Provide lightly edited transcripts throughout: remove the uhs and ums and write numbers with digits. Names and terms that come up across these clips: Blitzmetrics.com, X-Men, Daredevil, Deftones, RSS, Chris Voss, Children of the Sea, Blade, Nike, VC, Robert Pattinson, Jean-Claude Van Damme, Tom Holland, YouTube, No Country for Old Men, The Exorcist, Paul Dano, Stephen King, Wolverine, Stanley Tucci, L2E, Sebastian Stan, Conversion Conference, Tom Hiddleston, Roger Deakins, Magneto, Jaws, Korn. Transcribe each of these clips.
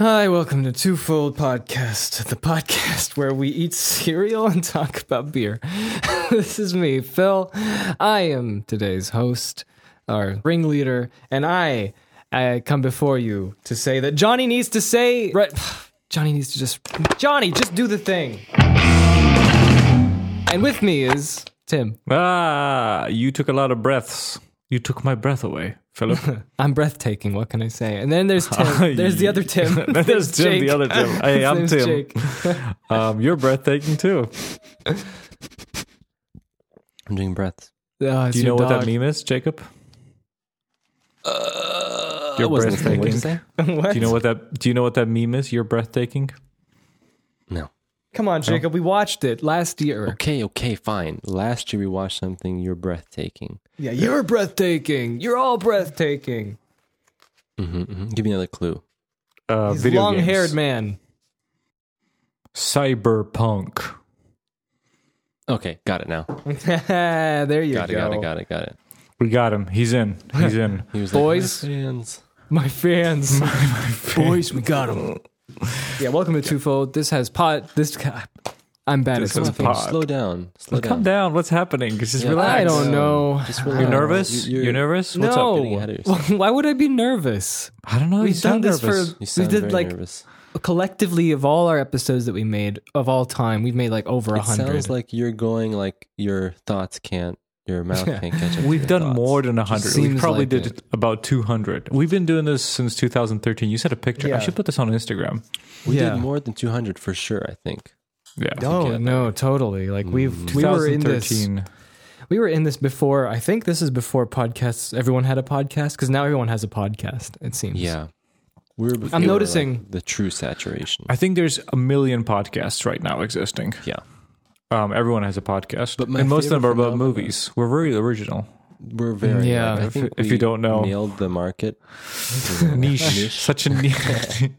Hi, welcome to Twofold Podcast, the podcast where we eat cereal and talk about beer. This is me, Phil. I am today's host, our ringleader, and I come before you to say that Johnny needs to say... Johnny, just do the thing. And with me is Tim. Ah, you took a lot of breaths. You took my breath away, Philip. I'm breathtaking, what can I say? And then there's Tim. There's the other Tim. There's Tim, Jake. The other Tim. Hey, I'm Tim. You're breathtaking too. I'm doing breaths. Oh, do you know what that meme is, Jacob? You're breathtaking. What? Do you know what that meme is? You're breathtaking? No. Come on, Jacob. No? We watched it last year. Okay, fine. Last year we watched something, you're breathtaking. Yeah, you're breathtaking. You're all breathtaking. Give me another clue. He's a long-haired man. Cyberpunk. Okay, got it now. There you go. Got it. We got him. He's in. He was boys. Like, my fans. My fans. Boys, we got him. Yeah, welcome to Twofold. This has pot. I'm bad at something. Slow down. Calm down. What's happening? Just relax. I don't know. You're nervous? You're nervous? What's up? Why would I be nervous? I don't know. We've done this nervous. Collectively of all our episodes that we made of all time, we've made over 100. It sounds like you're going your thoughts can't. Your mouth can't catch up. We've done more than 100. We probably did about 200. We've been doing this since 2013. You sent a picture. Yeah. I should put this on Instagram. We did more than 200 for sure, I think. Yeah. No, totally. We were in this. We were in this before. I think this is before podcasts. Everyone had a podcast because now everyone has a podcast. It seems. Yeah. I'm noticing the true saturation. I think there's a million podcasts right now existing. Yeah. Everyone has a podcast, and most of them are about movies. We're very original. We're very if you don't know, nailed the market. niche, such a niche.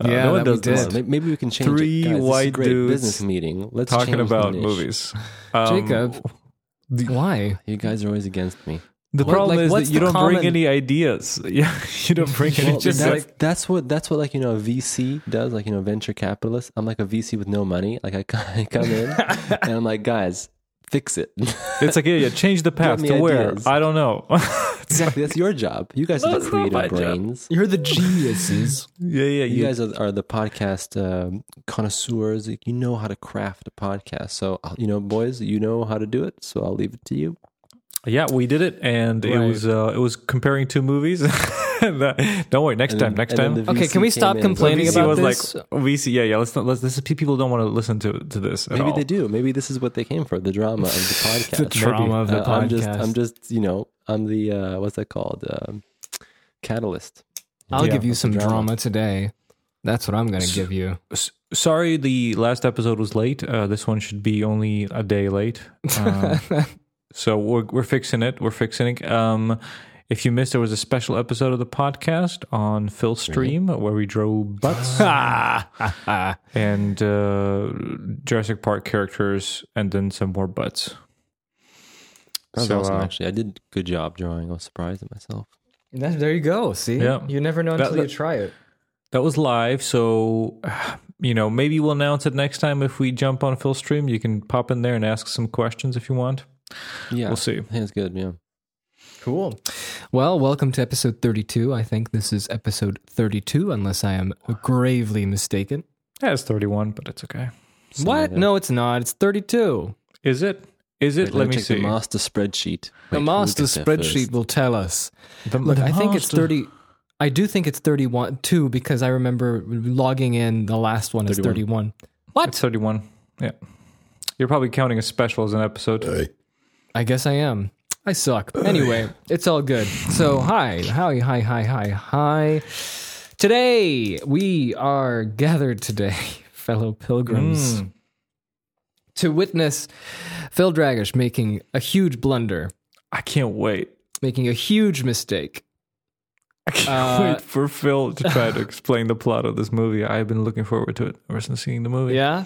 No one does this. Maybe we can change it. Guys, white this is a great dudes business meeting. Let's talking about movies. Jacob, why you guys are always against me? The problem is that you don't bring any ideas. Yeah, you don't bring any. That's what a VC does, venture capitalist. I'm a VC with no money. I come in and I'm guys, fix it. It's change the path to where ideas. I don't know. Exactly, that's your job. You guys are the creative brains. You're the geniuses. Yeah. You guys are the podcast connoisseurs. You know how to craft a podcast. So boys, you know how to do it. So I'll leave it to you. Yeah, we did it, and right. It was comparing two movies. Don't worry, next time. Okay, can we stop complaining about this? VC, yeah. Let's. This is, people don't want to listen to this. At Maybe all. They do. Maybe this is what they came for: the drama of the podcast. The drama of the podcast. I'm the what's that called? Catalyst. I'll give you some drama today. That's what I'm going to give you. Sorry, the last episode was late. This one should be only a day late. So we're fixing it. If you missed, there was a special episode of the podcast on Phil's stream where we drew butts and Jurassic Park characters, and then some more butts. That was awesome, actually. I did a good job drawing. I was surprised at myself. There you go. See? Yeah. You never know until you try it. That was live, so... maybe we'll announce it next time if we jump on Phil's stream. You can pop in there and ask some questions if you want. Yeah, we'll see. That's good. Yeah, cool. Well, welcome to episode 32. I think this is episode 32, unless I am gravely mistaken. Yeah, it's 31, but it's okay. What? No, it's not. It's 32. Is it? Let me see. The master spreadsheet. The master spreadsheet will tell us. I think it's 30. I do think it's 31 too, because I remember logging in. The last one is 31. What? It's 31. Yeah, you're probably counting a special as an episode. Hey. I guess I am. I suck. Anyway, it's all good. So, hi. Today, we are gathered today, fellow pilgrims, to witness Phil Dragish making a huge blunder. I can't wait. Making a huge mistake. I can't wait for Phil to try to explain the plot of this movie. I've been looking forward to it ever since seeing the movie. Yeah?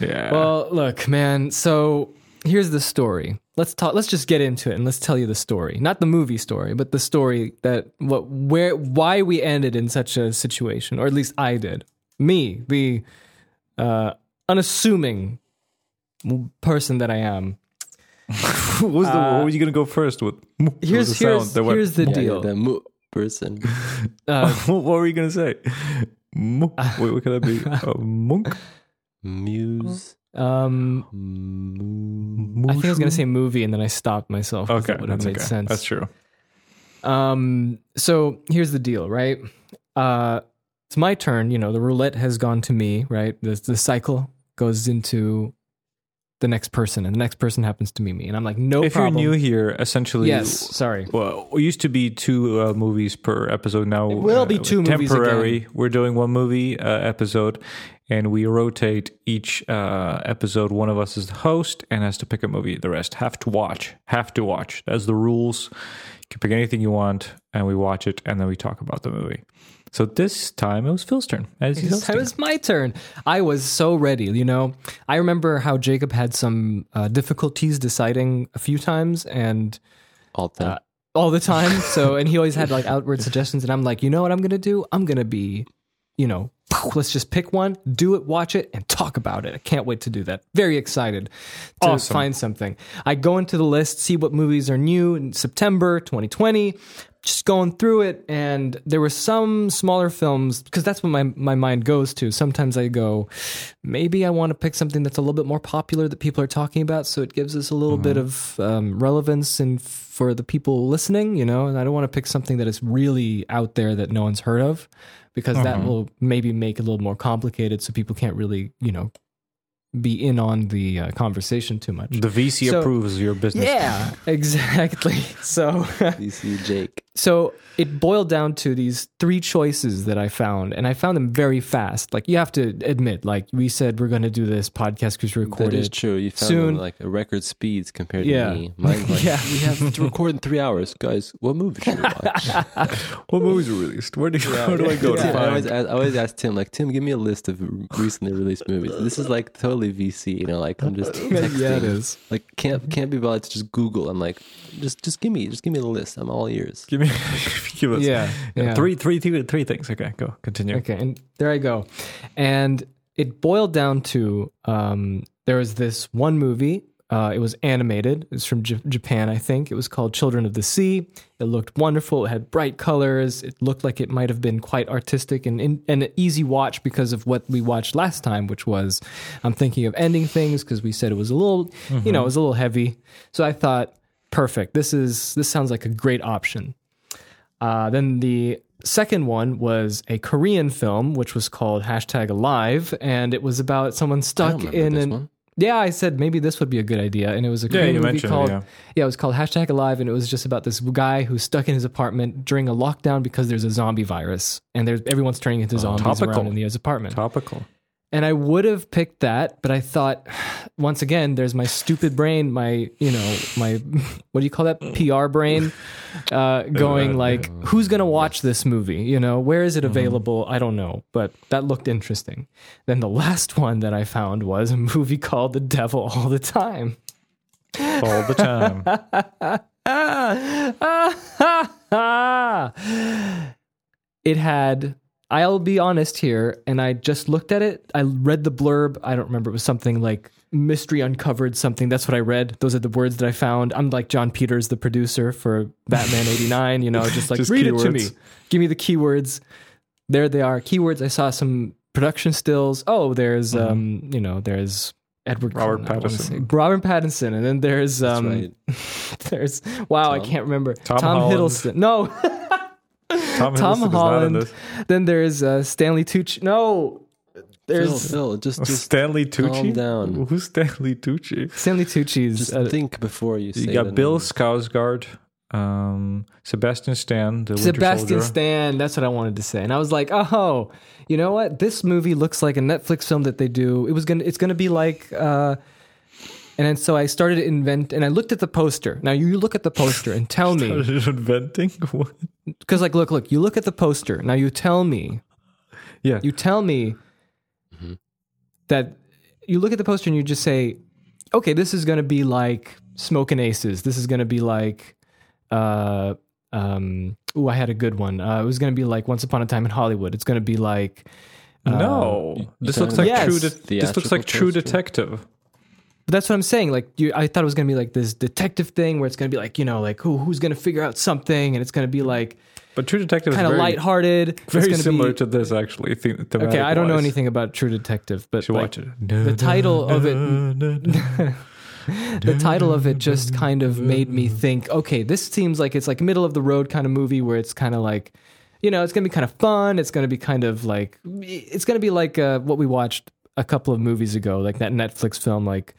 Yeah. Well, look, man, so here's the story. Let's just get into it and let's tell you the story. Not the movie story, but the story that why we ended in such a situation, or at least I did. Me, the unassuming person that I am. What were you gonna go first with? Here's the deal. The person. What were you gonna say? Wait, what could that be? A monk? Muse. I think I was gonna say movie, and then I stopped myself. Okay, that would have made sense. That's true. So here's the deal, right? It's my turn. You know, the roulette has gone to me, right? The cycle goes into the next person, and the next person happens to be me, and I'm like, no problem. If you're new here, essentially, yes. Sorry. Well, it used to be 2 movies per episode. Now it will be 2 movies. Temporary. Again. We're doing 1 movie episode, and we rotate each episode. One of us is the host and has to pick a movie. The rest have to watch. That's the rules. You can pick anything you want, and we watch it, and then we talk about the movie. So this time it was Phil's turn. It was my turn. I was so ready, you know. I remember how Jacob had some difficulties deciding a few times and all the time. So, and he always had like outward suggestions, and I'm like, you know what I'm going to do? I'm going to be, you know, let's just pick one, do it, watch it, and talk about it. I can't wait to do that. Very excited to find something. I go into the list, see what movies are new in September 2020. Just going through it, and there were some smaller films, because that's what my mind goes to. Sometimes I go, maybe I want to pick something that's a little bit more popular that people are talking about, so it gives us a little bit of relevance and for the people listening, you know, and I don't want to pick something that is really out there that no one's heard of, because that will maybe make it a little more complicated so people can't really, you know, be in on the conversation too much. The VC approves your business. Yeah, exactly. So VC Jake. So it boiled down to these 3 choices that I found, and I found them very fast. Like, you have to admit, like, we said we're going to do this podcast because we recorded soon. That is true. You found them like record speeds compared to me. Mine's like, we have to record in 3 hours. Guys, what movie should we watch? What movies are released? Where do I go to find? I always ask Tim, like, Tim, give me a list of recently released movies. This is like totally VC, you know, like I'm just texting. Yeah, it is. Like, can't be bothered to just Google. I'm like, just give me the list. I'm all ears. Give me Yeah. Three things. Okay, go. Continue. Okay, and there I go. And it boiled down to there was this one movie. It was animated. It was from Japan, I think. It was called Children of the Sea. It looked wonderful. It had bright colors. It looked like it might have been quite artistic and an easy watch because of what we watched last time, which was I'm thinking of ending things because we said it was a little, you know, it was a little heavy. So I thought, perfect. This sounds like a great option. Then the second one was a Korean film, which was called #Alive, and it was about someone stuck in an... Yeah, I said maybe this would be a good idea, and it was a Korean movie called... Yeah, it was called #Alive, and it was just about this guy who's stuck in his apartment during a lockdown because there's a zombie virus, and everyone's turning into zombies around in his apartment. Topical. And I would have picked that, but I thought, once again, there's my stupid brain, my what do you call that? PR brain, going like, who's going to watch this movie? You know, where is it available? I don't know, but that looked interesting. Then the last one that I found was a movie called The Devil All the Time. All the time. It had... I'll be honest here, and I just looked at it. I read the blurb. I don't remember. It was something like mystery uncovered something. That's what I read. Those are the words that I found. I'm like John Peters, the producer for Batman 89, you know, just like just read keywords. It to me. Give me the keywords. There they are. Keywords. I saw some production stills. Oh, there's, you know, there's Robert Pattinson. And then there's, there's, I can't remember. Tom Hiddleston. No. Tom Holland. Then there's Stanley Tucci. No, there's Phil, just Stanley Tucci. Calm down. Who's Stanley Tucci? Stanley Tucci's. Just think before you say. You got Bill Skarsgård, Sebastian Stan, the Sebastian Stan. That's what I wanted to say, and I was like, oh, you know what? This movie looks like a Netflix film that they do. It's gonna be like. And then so I started and I looked at the poster. Now you look at the poster and tell me. Started inventing? What? Because like, look, you look at the poster. Now you tell me. Yeah. You tell me that you look at the poster and you just say, okay, this is going to be like smoking aces. This is going to be like, I had a good one. It was going to be like Once Upon a Time in Hollywood. It's going to be like, no, this looks like True Detective. But that's what I'm saying. Like, I thought it was going to be like this detective thing where it's going to be like, you know, like who's going to figure out something, and it's going to be like. But True Detective is kind of lighthearted. Very similar to this, actually. Okay, I don't know anything about True Detective, but watch it. The title of it. The title of it just kind of made me think, okay, this seems like it's like middle of the road kind of movie where it's kind of like, you know, it's going to be kind of fun. It's going to be kind of like, it's going to be like what we watched a couple of movies ago, like that Netflix film, like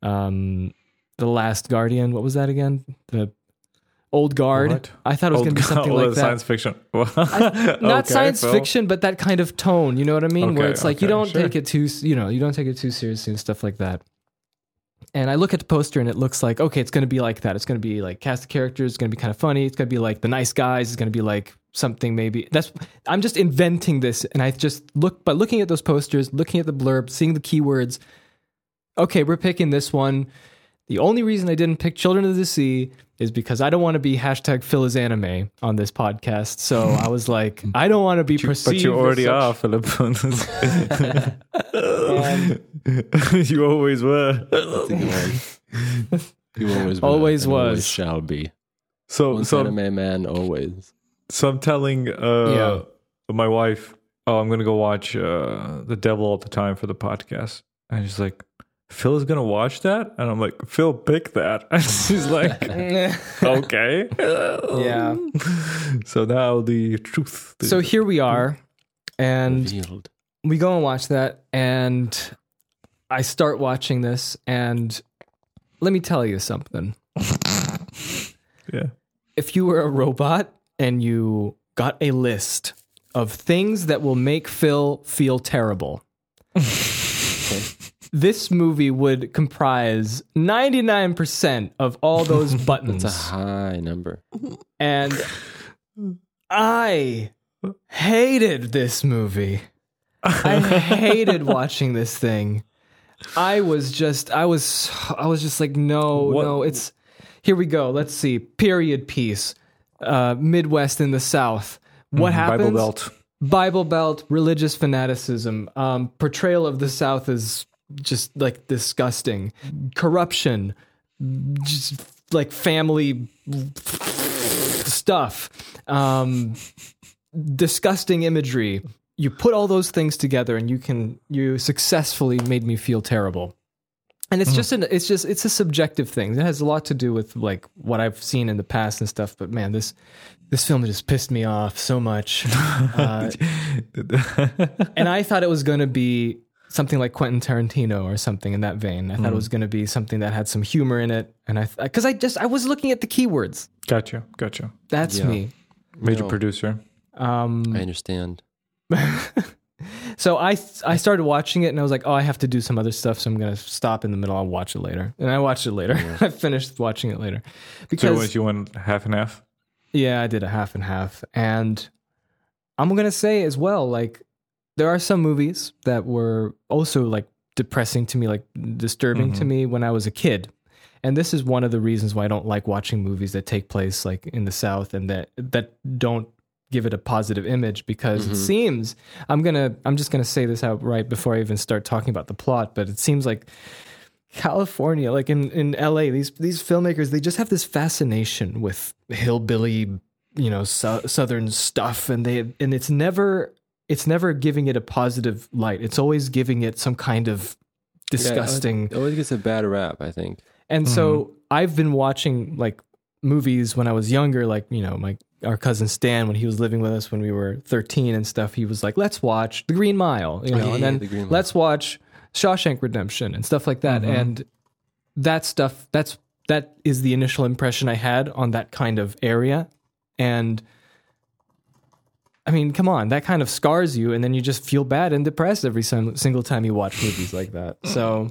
The Last Guardian. What was that again? The Old Guard. What? I thought it was going to be something like that. Science fiction. Not science fiction, but that kind of tone, you know what I mean? Okay, where it's like, you don't take it too seriously and stuff like that. And I look at the poster and it looks like, okay, it's going to be like that. It's going to be like cast of characters. It's going to be kind of funny. It's going to be like the nice guys. It's going to be like something maybe. I'm just inventing this. And I just by looking at those posters, looking at the blurb, seeing the keywords. Okay, we're picking this one. The only reason I didn't pick Children of the Sea is because I don't want to be #PhilIsAnime on this podcast. So I was like, I don't want to be perceived. But you already are, Philip. You always were. You always were. Always was. Always shall be. So anime man always. So I'm telling my wife, I'm going to go watch The Devil All the Time for the podcast. And she's like, Phil is going to watch that? And I'm like, Phil, pick that. And she's like, okay. Yeah. So now the truth. So here we are. And revealed. We go and watch that. And I start watching this. And let me tell you something. Yeah. If you were a robot and you got a list of things that will make Phil feel terrible. This movie would comprise 99% of all those buttons. That's a high number. And I hated this movie. I hated watching this thing. I was just like, no, it's... Here we go. Let's see. Period piece. Midwest in the South. What happens? Bible Belt, religious fanaticism. Portrayal of the South is... just like disgusting corruption, just like family stuff, disgusting imagery. You put all those things together and you successfully made me feel terrible. And it's it's a subjective thing. It has a lot to do with like what I've seen in the past and stuff. But man, this film just pissed me off so much. And I thought it was going to be something like Quentin Tarantino or something in that vein. I thought it was going to be something that had some humor in it. And I was looking at the keywords. Gotcha. That's me. Major producer. I understand. So I started watching it and I was like, oh, I have to do some other stuff. So I'm going to stop in the middle. I'll watch it later. And I watched it later. Yeah. I finished watching it later. Because you went half and half? Yeah, I did a half and half. And I'm going to say as well, like, there are some movies that were also like depressing to me, like disturbing to me when I was a kid. And this is one of the reasons why I don't like watching movies that take place like in the South and that don't give it a positive image, because it seems, I'm just going to say this outright before I even start talking about the plot, but it seems like California, like in LA, these filmmakers, they just have this fascination with hillbilly, you know, Southern stuff. And it's never giving it a positive light. It's always giving it some kind of disgusting... Yeah, it always gets a bad rap, I think. And so I've been watching like movies when I was younger, like, you know, our cousin Stan, when he was living with us when we were 13 and stuff, he was like, let's watch The Green Mile, you know, let's watch Shawshank Redemption and stuff like that. And that stuff, that is the initial impression I had on that kind of area. And... I mean, come on, that kind of scars you, and then you just feel bad and depressed every single time you watch movies like that. So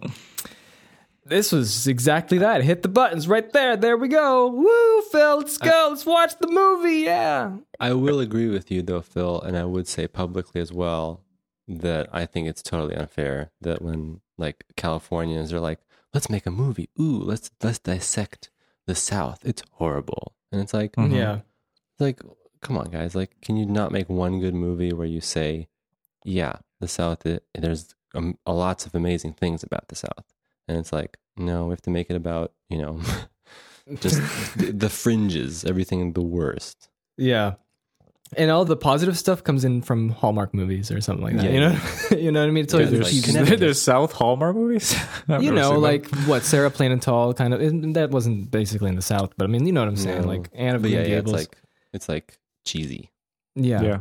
this was exactly that. Hit the buttons right there. There we go. Woo, Phil, let's go. Let's watch the movie. Yeah. I will agree with you, though, Phil, and I would say publicly as well that I think it's totally unfair that when, like, Californians are like, let's make a movie. Ooh, let's dissect the South. It's horrible. And it's like, mm-hmm. Yeah, it's like, come on, guys. Like, can you not make one good movie where you say, yeah, the South, there's lots of amazing things about the South. And it's like, no, we have to make it about, you know, just the fringes, everything the worst. Yeah. And all the positive stuff comes in from Hallmark movies or something like that. Yeah. You know, you know what I mean? It's always there's South Hallmark movies. You know, like that. What Sarah Plain and Tall kind of that wasn't basically in the South, but I mean, you know what I'm saying? No. Like Anna of Green Gables. It's like cheesy. Yeah, yeah.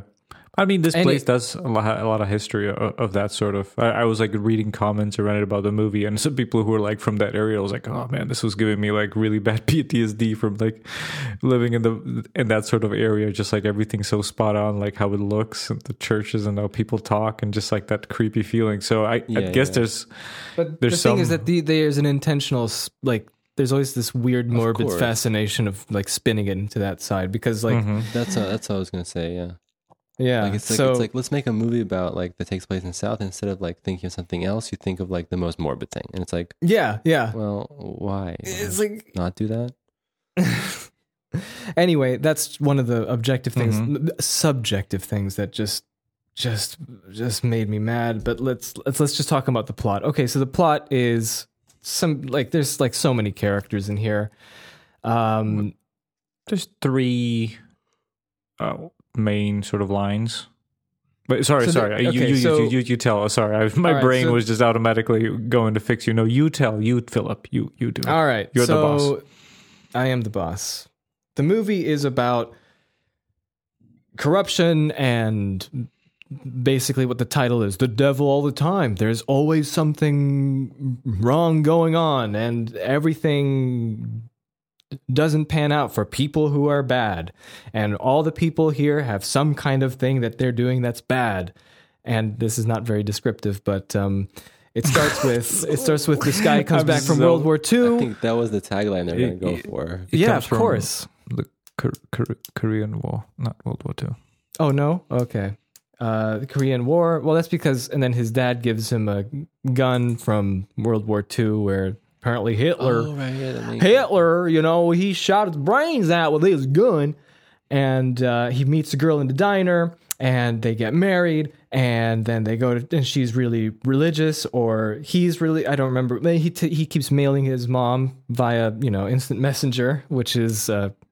I mean, this place does a lot of history of that sort of. I was like reading comments around it about the movie, and some people who were like from that area was like, "Oh man, this was giving me like really bad PTSD from like living in that sort of area. Just like everything's so spot on, like how it looks, and the churches, and how people talk, and just like that creepy feeling." So I guess there's. But there's the thing is that there's an intentional like. There's always this weird morbid fascination of like spinning it into that side because like mm-hmm. that's what I was gonna say. Yeah. Yeah. Like, it's like let's make a movie about like that takes place in the South instead of like thinking of something else. You think of like the most morbid thing, and it's like yeah. Well, why? It's like not do that. Anyway, that's one of the objective things, mm-hmm. subjective things that just made me mad. But let's just talk about the plot. Okay, so the plot is. Some like there's like so many characters in here. There's three main sort of lines. But sorry. You tell. Sorry, my brain was just automatically going to fix you. No, you tell. You, Philip. You do it. All right. You're the boss. I am the boss. The movie is about corruption and. Basically what the title is, The Devil All the Time. There's always something wrong going on, and everything doesn't pan out for people who are bad. And all the people here have some kind of thing that they're doing that's bad. And this is not very descriptive, but it starts with this guy comes back from World War II. I think that was the tagline they're going to go for. Yeah, of course. The Korean War, not World War II. Oh, no? Okay. The Korean War. Well, that's because, and then his dad gives him a gun from World War II, where apparently Hitler, you know, he shot his brains out with his gun, and he meets a girl in the diner, and they get married, and then they go to, and she's really religious, or he's really, I don't remember. He keeps mailing his mom via, you know, instant messenger, which is.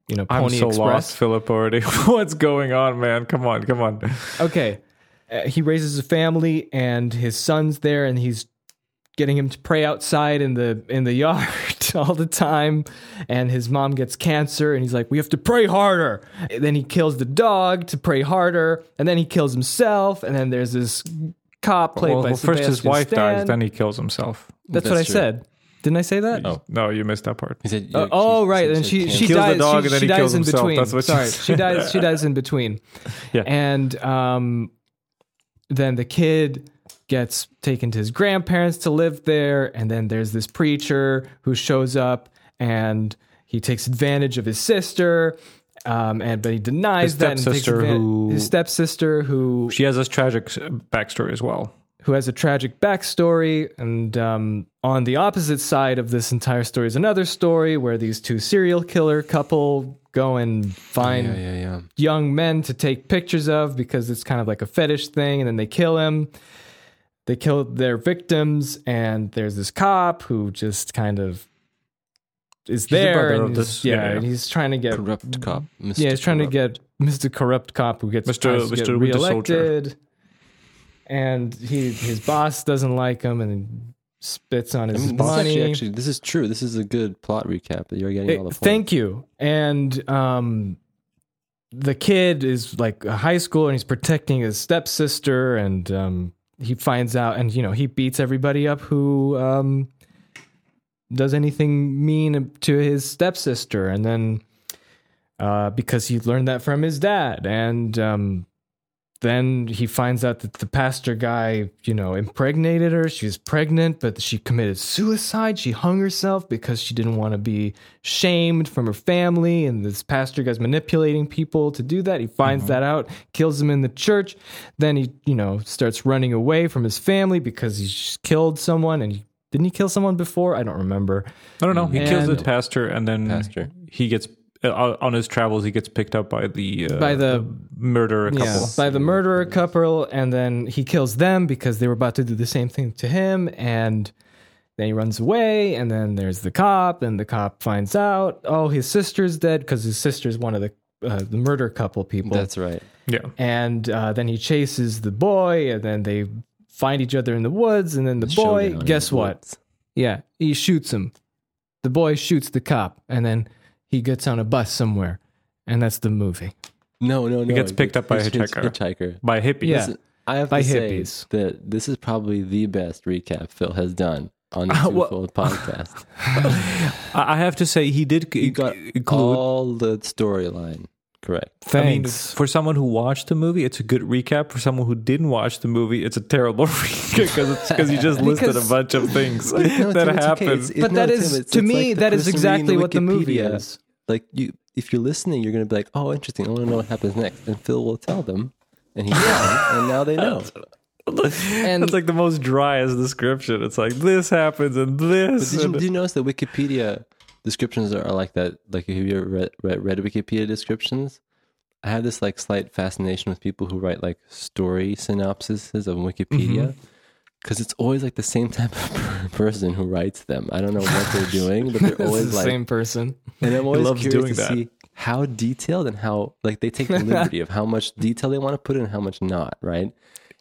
You know, Pony I'm so Express. Lost, Philip, already. What's going on, man? Come on. Okay. He raises a family, and his son's there, and he's getting him to pray outside in the yard all the time. And his mom gets cancer, and he's like, we have to pray harder. And then he kills the dog to pray harder, and then he kills himself. And then there's this cop played by Sebastian Stan. First his wife dies, then he kills himself. That's what I said. Didn't I say that? Oh. No, you missed that part. He said, right. And she dies. She dies in between. Sorry. She dies in between. Yeah. And then the kid gets taken to his grandparents to live there. And then there's this preacher who shows up, and he takes advantage of his sister. But he denies that. His stepsister who... She has this tragic backstory as well. Who has a tragic backstory, and on the opposite side of this entire story is another story where these two serial killer couple go and find young men to take pictures of because it's kind of like a fetish thing, and then they kill him. They kill their victims, and there's this cop who just kind of is there. And he's trying to get... Corrupt cop. Mr. Yeah, he's trying to get Mr. Corrupt Cop who gets Mr. reelected. And his boss doesn't like him and spits on his money. Actually, this is true. This is a good plot recap that you're getting all the points. Thank you. And the kid is like a high schooler, and he's protecting his stepsister, and he finds out, and you know, he beats everybody up who does anything mean to his stepsister, and then because he learned that from his dad, and then he finds out that the pastor guy, you know, impregnated her. She was pregnant, but she committed suicide. She hung herself because she didn't want to be shamed from her family. And this pastor guy's manipulating people to do that. He finds that out, kills him in the church. Then he, you know, starts running away from his family because he's killed someone, and he Didn't he kill someone before? I don't remember. I don't know. He kills the pastor, and then he gets on his travels. He gets picked up by the murderer couple. Yeah, by the murderer couple, and then he kills them because they were about to do the same thing to him. And then he runs away. And then there's the cop, and the cop finds out, oh, his sister's dead because his sister's one of the murder couple people. That's right. Yeah. And then he chases the boy, and then they find each other in the woods, and then the boy, guess what? Yeah, he shoots him. The boy shoots the cop, and then he gets on a bus somewhere, and that's the movie. No. He gets picked up by a hitchhiker. By hippies. Yeah. Listen, I have to say that this is probably the best recap Phil has done on the Twofold Podcast. I have to say he got all the storyline. Correct. Thanks. I mean, for someone who watched the movie, it's a good recap. For someone who didn't watch the movie, it's a terrible recap because you just listed a bunch of things that happened. Okay. But that is, to me, that is exactly what the movie is. Like, you, if you're listening, you're going to be like, oh, interesting. I want to know what happens next. And Phil will tell them. And he can. And now they know. And that's like the most driest description. It's like, this happens and this. But did you notice that Wikipedia descriptions are like that? Like, have you ever read Wikipedia descriptions? I have this like slight fascination with people who write like story synopses of Wikipedia, because it's always like the same type of person who writes them. I don't know what they're doing, but they're always like the same person. And I'm always curious to see how detailed and how like they take the liberty of how much detail they want to put in and how much not. Right?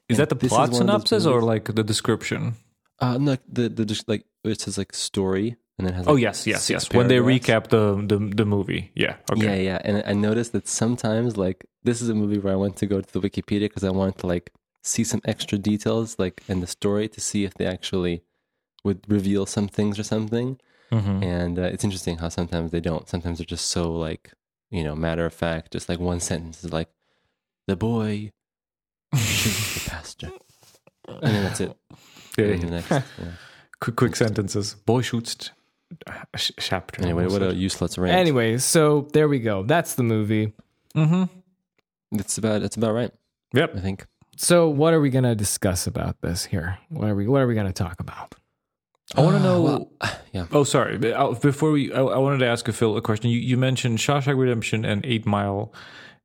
Is that the plot synopsis or like the description? No, the like it says like story. And then has like yes. Paragraphs. When they recap the movie, yeah, okay, yeah. And I noticed that sometimes, like, this is a movie where I went to go to the Wikipedia because I wanted to like see some extra details, like in the story, to see if they actually would reveal some things or something. Mm-hmm. And it's interesting how sometimes they don't. Sometimes they're just so like, you know, matter of fact, just like one sentence is like, the boy shoots the pastor, and then that's it. Yeah. And then the next, quick sentences. Boy shoots. Chapter. Anyway, what a useless rant. Anyway, so there we go. That's the movie. Mm-hmm. It's about right. Yep, I think. So, what are we gonna discuss about this here? What are we gonna talk about? I want to know. Yeah. Oh, sorry. Before we, I wanted to ask Phil a question. You mentioned Shawshank Redemption and 8 Mile.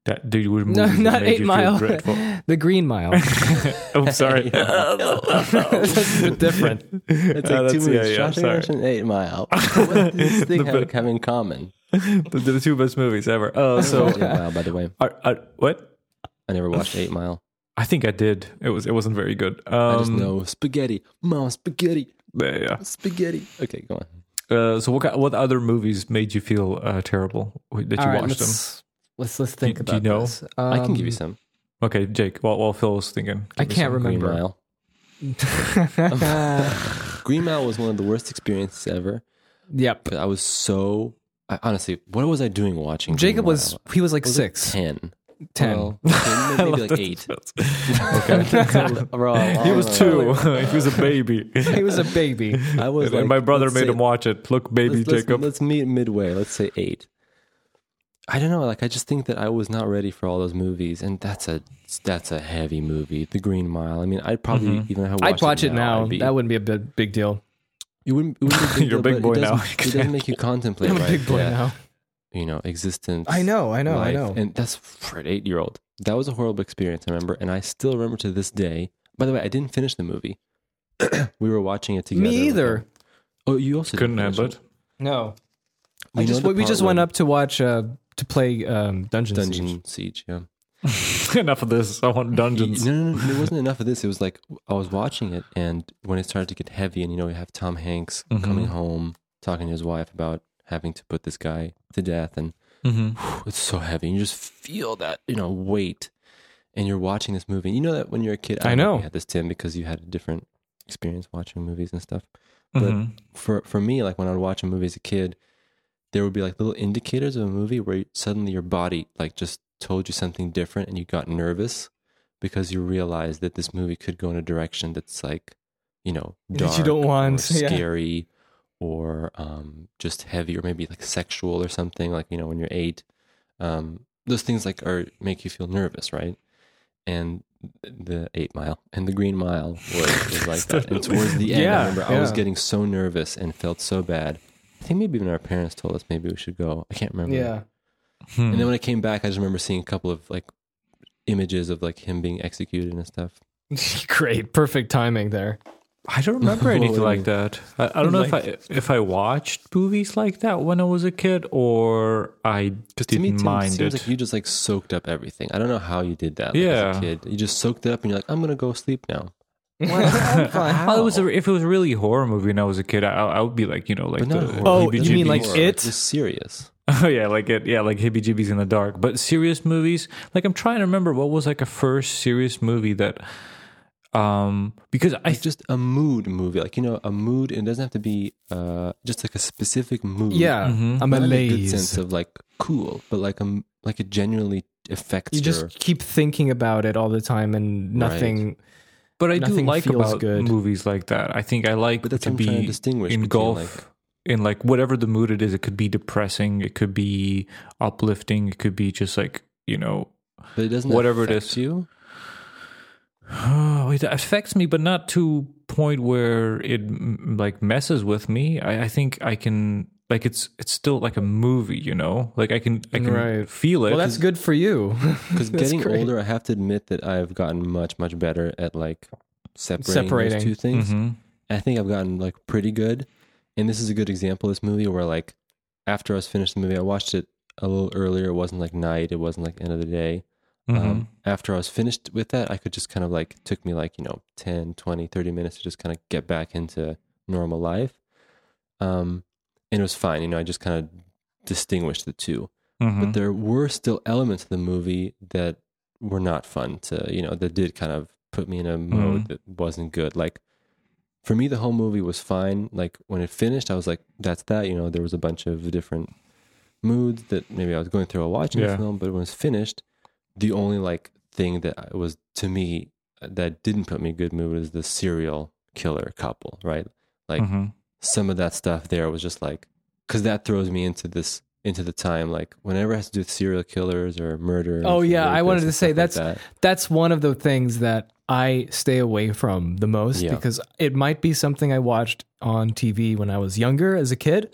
That dude would move. No, not 8 Mile. The Green Mile. Oh, sorry. That's different. It's like 2 minutes. Shawshank and 8 Mile. What does this thing have in common? The two best movies ever. Oh, so 8 Mile, by the way. What? I never watched 8 Mile. I think I did. It wasn't very good. I just know spaghetti, mom, spaghetti. Yeah. Spaghetti. Okay, go on. So what other movies made you feel terrible that you watched them? Let's think about this. I can give you some. Okay, Jake, while Phil was thinking. I can't remember. Green Mile was one of the worst experiences ever. Yep. But I was honestly, what was I doing watching Jacob Green Mile? He was like 6. 10. Well, maybe like 8. Okay. He was 2. He was a baby. I was like, my brother made him watch it. Look, baby, Jacob. Let's meet midway. Let's say 8. I don't know, like, I just think that I was not ready for all those movies, and that's a heavy movie, The Green Mile. I mean, I'd probably even have watched it. I'd watch it now. That wouldn't be a big deal. It wouldn't be a big You're deal, a big boy now. It doesn't make you contemplate, right? I'm a big boy now. You know, existence. I know. And that's for an 8-year-old. That was a horrible experience, I remember, and I still remember to this day. By the way, I didn't finish the movie. We were watching it together. Me either. Oh, you also couldn't handle it? No. We just went up to watch... to play Dungeon Siege, yeah. Enough of this. I want dungeons. No, there wasn't enough of this. It was like I was watching it, and when it started to get heavy, and you know, we have Tom Hanks coming home, talking to his wife about having to put this guy to death, and whew, it's so heavy. And you just feel that, you know, weight, and you're watching this movie. You know that when you're a kid, I know you had this, Tim, because you had a different experience watching movies and stuff. But for me, like when I would watch a movie as a kid, there would be like little indicators of a movie where suddenly your body like just told you something different and you got nervous because you realized that this movie could go in a direction that's like, you know, dark that you don't want, or scary or just heavy or maybe like sexual or something, like, you know, when you're 8, those things like make you feel nervous, right? And the 8 Mile and the Green Mile was like that. And towards the end, I remember I was getting so nervous and felt so bad. I think maybe even our parents told us maybe we should go. I can't remember. Yeah. Hmm. And then when I came back, I just remember seeing a couple of like images of like him being executed and stuff. Great. Perfect timing there. I don't remember anything like that. I don't know if I watched movies like that when I was a kid, or I just didn't mind it. Seems like you just like soaked up everything. I don't know how you did that as a kid. You just soaked it up and you're like, I'm going to go sleep now. Well, if it was really a horror movie and I was a kid, I would be like, you know, like you mean like it? It's serious. Oh yeah, like it. Yeah, like Hibby Jibbies in the Dark. But serious movies, like I'm trying to remember what was like a first serious movie that. Because it's just a mood movie, like, you know, a mood. It doesn't have to be just like a specific mood. Yeah, I'm not a good sense of like cool, but like it genuinely affects you. Just keep thinking about it all the time and nothing. Right. But I do like about movies like that. I think I like to be engulfed in like whatever the mood it is. It could be depressing. It could be uplifting. It could be just like, you know, but it doesn't whatever affect it is. You? Oh, it affects me, but not to point where it like messes with me. I think I can like it's still like a movie, you know. Like I can feel it. Well, that's good for you. Because getting older, I have to admit that I've gotten much better at like separating those two things. Mm-hmm. I think I've gotten like pretty good, and this is a good example. This movie where like after I was finished the movie, I watched it a little earlier. It wasn't like night. It wasn't like end of the day. After I was finished with that, I could just kind of like, took me like, you know, 10, 20, 30 minutes to just kind of get back into normal life. And it was fine. You know, I just kind of distinguished the two, but there were still elements of the movie that were not fun to, you know, that did kind of put me in a mode that wasn't good. Like for me, the whole movie was fine. Like when it finished, I was like, that's that, you know, there was a bunch of different moods that maybe I was going through while watching the film, but when it's finished, the only like thing that was to me that didn't put me in a good mood was the serial killer couple, right? Like some of that stuff there was just like, because that throws me into the time, like whenever it has to do with serial killers or murder. Oh yeah, I wanted to say that's one of the things that I stay away from the most because it might be something I watched on TV when I was younger as a kid,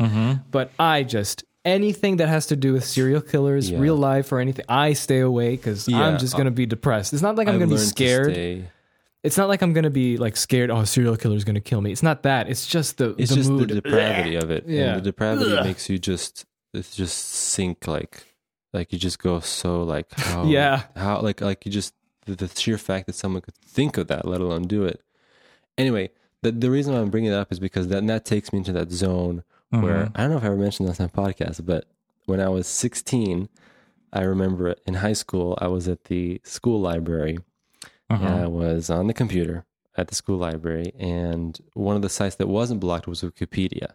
but I just. Anything that has to do with serial killers, real life or anything, I stay away because I'm just going to be depressed. It's not like I'm going to be scared. It's not like I'm going to be like scared, oh, serial killer is going to kill me. It's not that. It's just the just mood. The depravity of it. Yeah. And the depravity makes you just sink like you just go so like, how, how like you just, the sheer fact that someone could think of that, let alone do it. Anyway, the reason I'm bringing it up is because that takes me into that zone where, I don't know if I ever mentioned this on the podcast, but when I was 16, I remember in high school, I was at the school library and I was on the computer at the school library. And one of the sites that wasn't blocked was Wikipedia.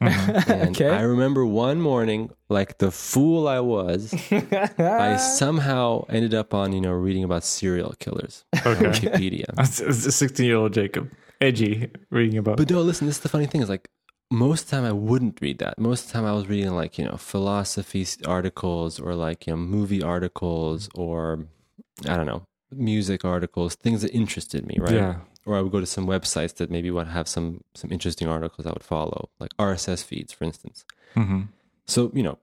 And I remember one morning, like the fool I was, I somehow ended up on, you know, reading about serial killers on Wikipedia. It's a 16-year-old Jacob. Edgy reading about. But no, listen, this is the funny thing is like, most of the time I wouldn't read that. Most of the time I was reading like, you know, philosophy articles or like, you know, movie articles or I don't know, music articles, things that interested me, right? Yeah. Or I would go to some websites that maybe would have some interesting articles I would follow, like RSS feeds, for instance. So, you know,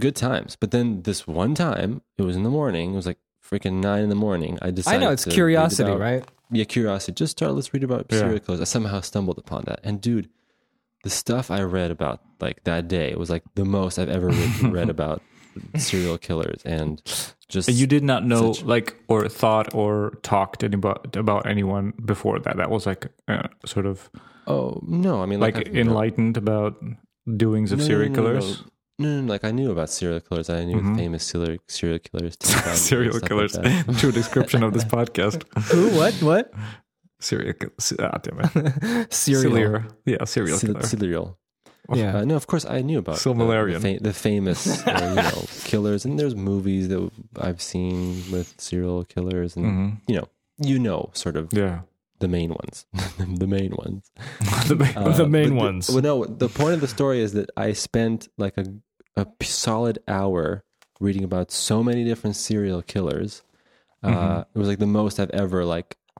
good times. But then this one time, it was in the morning, it was like freaking 9 a.m. I decided it's curiosity, right? Yeah, curiosity. Just start, let's read about serial killers. I somehow stumbled upon that. And dude, the stuff I read about like that day was like the most I've ever read about serial killers and just. And you did not know like or thought or talked about anyone before that. That was like sort of. Oh no! I mean, like enlightened about doings of serial killers. No, like I knew about serial killers. I knew the famous serial killers. Serial killers. Like true description of this podcast. Who? What? Serial killer. Serial killer. Yeah. No, of course I knew about the famous you know, killers, and there's movies that I've seen with serial killers, and you know, sort of the main ones, the main ones. Well, no, the point of the story is that I spent like a solid hour reading about so many different serial killers. It was like the most I've ever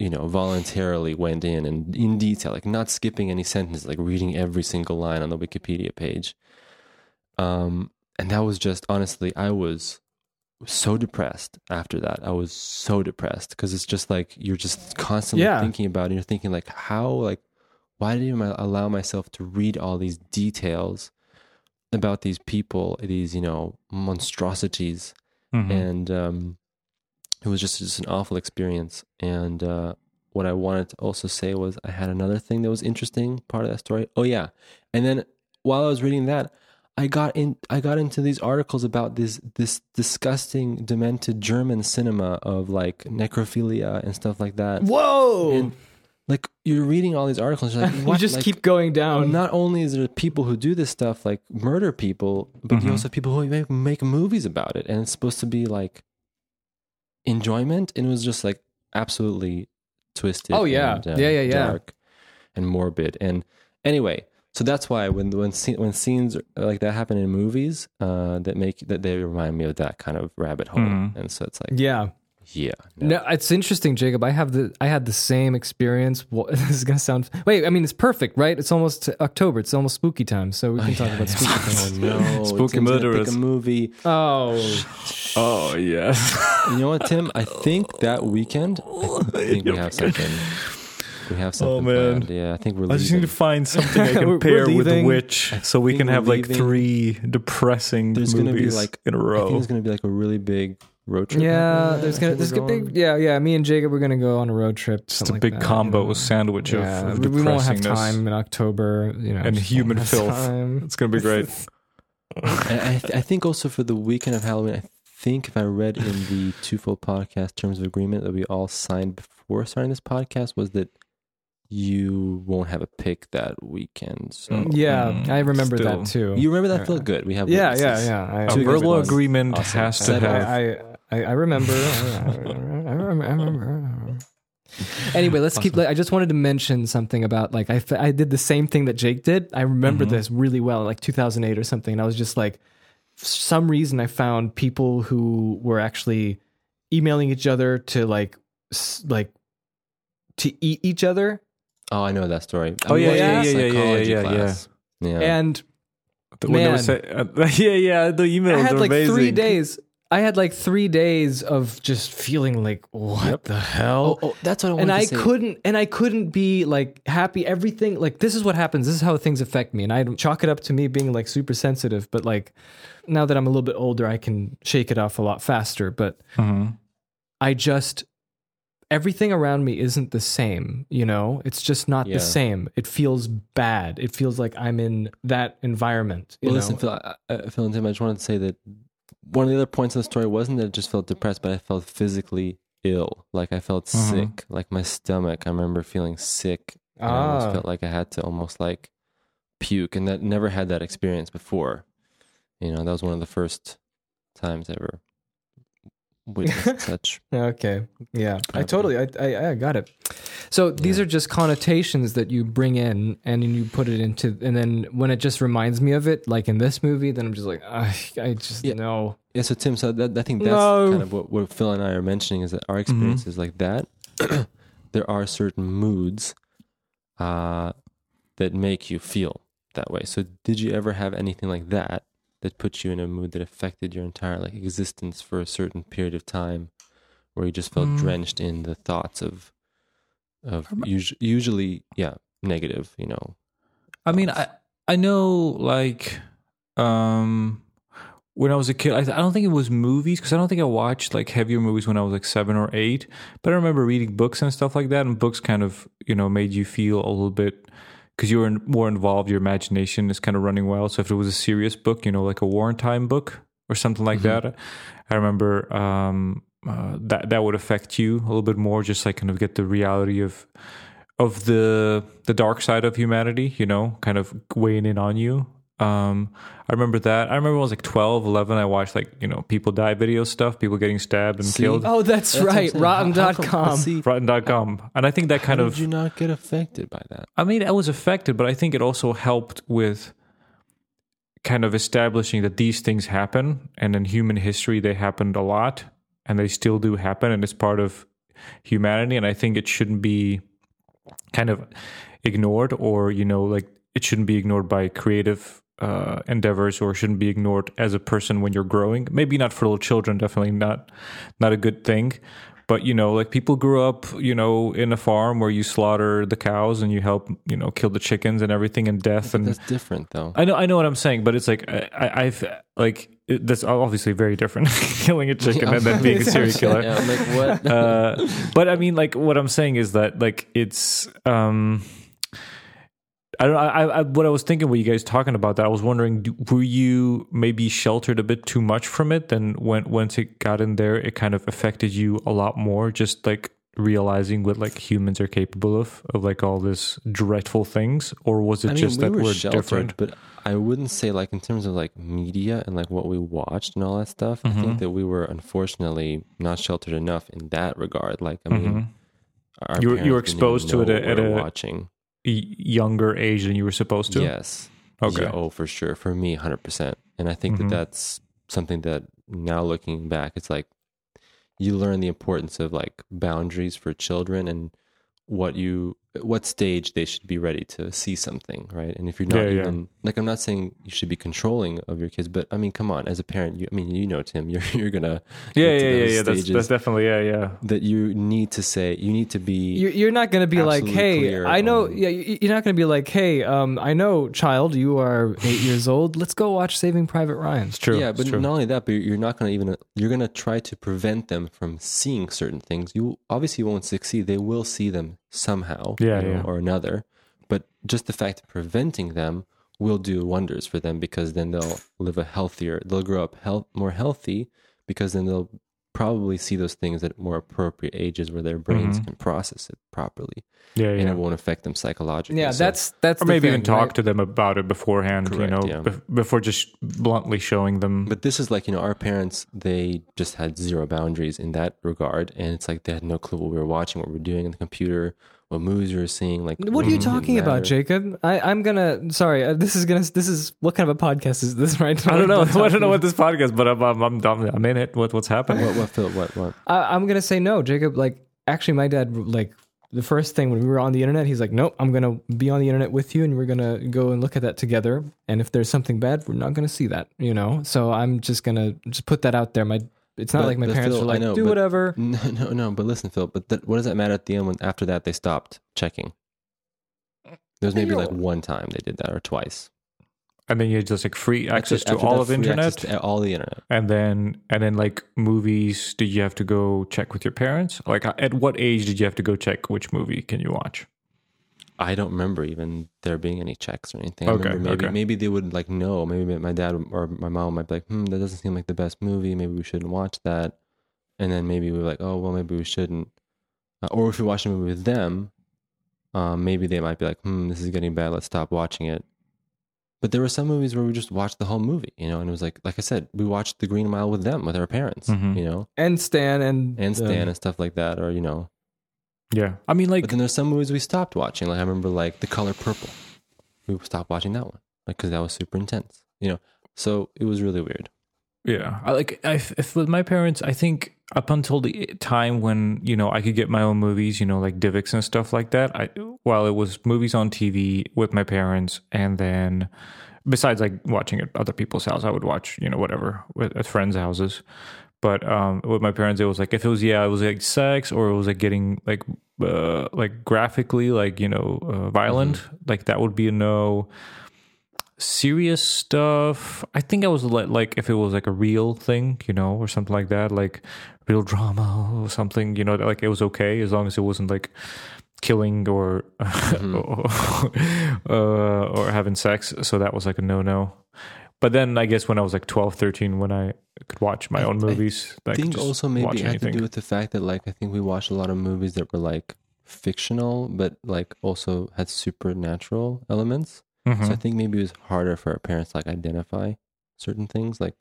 voluntarily went in and in detail, like not skipping any sentence, like reading every single line on the Wikipedia page. And that was just, honestly, I was so depressed after that. I was so depressed because it's just like, you're just constantly thinking about it. And you're thinking like, how, like, why did I allow myself to read all these details about these people, these, monstrosities. And, it was just an awful experience. And, what I wanted to also say was I had another thing that was interesting part of that story. Oh yeah. And then while I was reading that, I got into these articles about this disgusting, demented German cinema of like necrophilia and stuff like that. Whoa! And like you're reading all these articles, you're like, what? You just like, keep going down. Not only is there people who do this stuff, like murder people, but you also have people who make movies about it, and it's supposed to be like enjoyment, and it was just like absolutely twisted. Oh yeah, and, dark and morbid. And anyway. So that's why when scenes like that happen in movies, they remind me of that kind of rabbit hole, and so it's like no, it's interesting, Jacob. I had the same experience. Well, this is gonna sound it's perfect, right? It's almost October. It's almost spooky time, so we can talk about spooky time. Oh, no, spooky murderers. Pick a movie. Oh yes. You know what, Tim? I think that weekend we have something. We have something planned. Yeah, I think we're leaving. I just need to find something I can pair with The Witch so we can have like 3 depressing movies in a row. I think there's going to be like a really big road trip. Yeah, there's going to be... Yeah, me and Jacob, we're going to go on a road trip. Just a big combo sandwich of depressingness. We won't have time in October. And human filth. It's going to be great. I think also for the weekend of Halloween, I think if I read in the Twofold Podcast Terms of Agreement that we all signed before starting this podcast was that you won't have a pick that weekend. So I remember that too. You remember that? Felt good. We have I, a verbal agreement awesome. Has to have. I remember. I remember. Anyway, let's keep. I just wanted to mention something about like I did the same thing that Jake did. I remember this really well, like 2008 or something. And I was just like, for some reason, I found people who were actually emailing each other to like to eat each other. Oh, I know that story. Yeah. And the emails are amazing. 3 days. I had like 3 days of just feeling like, what the hell? Oh, that's what I wanted to say. And I couldn't be like happy. Everything like this is what happens. This is how things affect me. And I chalk it up to me being like super sensitive. But like now that I'm a little bit older, I can shake it off a lot faster. But I just. Everything around me isn't the same, It's just not the same. It feels bad. It feels like I'm in that environment. Listen, Phil and Tim, I just wanted to say that one of the other points of the story wasn't that I just felt depressed, but I felt physically ill. Like I felt sick, like my stomach. I remember feeling sick. I almost felt like I had to almost like puke, and that never had that experience before. That was one of the first times ever. Such okay, yeah, probably. I got it. So these are just connotations that you bring in and then you put it into, and then when it just reminds me of it, like in this movie, then I'm just like, I just know. Yeah. So Tim, so that, I think that's kind of what Phil and I are mentioning is that our experience is like that. There are certain moods that make you feel that way. So did you ever have anything like that? That puts you in a mood that affected your entire like existence for a certain period of time, where you just felt drenched in the thoughts of usually negative. I mean, I know like when I was a kid, I don't think it was movies because I don't think I watched like heavier movies when I was like 7 or 8. But I remember reading books and stuff like that, and books kind of made you feel a little bit. Because you're more involved, your imagination is kind of running wild. So if it was a serious book, like a wartime book or something like that, I remember that would affect you a little bit more. Just like kind of get the reality of the dark side of humanity, kind of weighing in on you. I remember that. I remember when I was like 12, 11, I watched like, people die video stuff, people getting stabbed and killed. Oh, that's right. Rotten.com. Rotten.com. And I think that kind of... How did you not get affected by that? I mean, I was affected, but I think it also helped with kind of establishing that these things happen. And in human history, they happened a lot. and they still do happen, and it's part of humanity. And I think it shouldn't be kind of ignored, or, you know, like it shouldn't be ignored by creative endeavors, or shouldn't be ignored as a person when you're growing. Maybe not for little children, definitely not a good thing. But, you know, like people grew up, you know, in a farm where you slaughter the cows and you help, you know, kill the chickens and everything, and death. And that's different, though. I know what I'm saying, but it's like I've like that's obviously very different, killing a chicken and then being a serial killer. Yeah, like what? But I mean, like what I'm saying is that like it's I don't. I what I was thinking when you guys talking about that, I was wondering, were you maybe sheltered a bit too much from it? And once it got in there, it kind of affected you a lot more. Just like realizing what like humans are capable of like all this dreadful things, or was it just that we're different? But I wouldn't say like in terms of like media and like what we watched and all that stuff. Mm-hmm. I think that we were unfortunately not sheltered enough in that regard. Like I mean, mm-hmm. you were exposed to it at a watching. Younger age than you were supposed to? Yes. Okay. Yeah, for sure. For me, 100%. And I think that's something that now looking back, it's like you learn the importance of like boundaries for children and what stage they should be ready to see something, right? And if you're not like, I'm not saying you should be controlling of your kids, but I mean, come on, as a parent, you know, Tim, you're gonna get to that's definitely that you need to say, you need to be. You're not gonna be like, hey, I know. Yeah, you're not gonna be like, hey, I know, child, you are 8 years old. Let's go watch Saving Private Ryan. It's true. Yeah, but not only that, but you're not gonna even. You're gonna try to prevent them from seeing certain things. You obviously won't succeed. They will see them somehow. Or another, but just the fact of preventing them will do wonders for them, because then they'll grow up more healthy, because then they'll probably see those things at more appropriate ages where their brains can process it properly. And it won't affect them psychologically. Yeah, so, that's or maybe even talk to them about it beforehand. Correct, before just bluntly showing them. But this is like, you know, our parents, they just had zero boundaries in that regard, and it's like they had no clue what we were watching, what we were doing on the computer, what movies we were seeing. Like, what are you talking about, Jacob? I'm gonna. Sorry, this is what kind of a podcast is this right now? I don't know. I don't know what this podcast. But I'm dumb. I'm in it. What's happening? What? I'm gonna say no, Jacob. Like, actually, my dad, like, the first thing when we were on the internet, he's like, nope, I'm gonna be on the internet with you, and we're gonna go and look at that together. And if there's something bad, we're not gonna see that, you know. So I'm just gonna put that out there. It's not like my parents were like, do whatever. No. But listen, Phil, but what does that matter at the end when after that they stopped checking? There was maybe like one time they did that, or twice. And then you had just like free access to all of internet, all the internet. And then like movies, did you have to go check with your parents? Like at what age did you have to go check which movie can you watch? I don't remember even there being any checks or anything. Okay, I remember maybe they would like know. Maybe my dad or my mom might be like, that doesn't seem like the best movie. Maybe we shouldn't watch that. And then maybe we were like, oh, well, maybe we shouldn't. Or if we watched a movie with them, maybe they might be like, this is getting bad. Let's stop watching it. But there were some movies where we just watched the whole movie, you know, and it was like I said, we watched The Green Mile with them, with our parents, you know. And Stan and stuff like that, or, you know. Yeah, I mean, like, but then there's some movies we stopped watching. Like I remember, like The Color Purple, we stopped watching that one, like because that was super intense, you know. So it was really weird. Yeah, if with my parents, I think up until the time when, you know, I could get my own movies, you know, like DivX and stuff like that. While it was movies on TV with my parents, and then besides like watching at other people's house, I would watch, you know, whatever at friends' houses. But with my parents, it was like if it was it was like sex, or it was like getting like graphically like, you know, violent, like that would be a no. Serious stuff, I think I was like if it was like a real thing, you know, or something like that, like real drama or something, you know, like it was okay as long as it wasn't like killing or or having sex. So that was like a no. But then I guess when I was like 12, 13, when I could watch my own movies, I think also maybe it had to do with the fact that like I think we watched a lot of movies that were like fictional, but like also had supernatural elements. So I think maybe it was harder for our parents to like identify certain things. Like,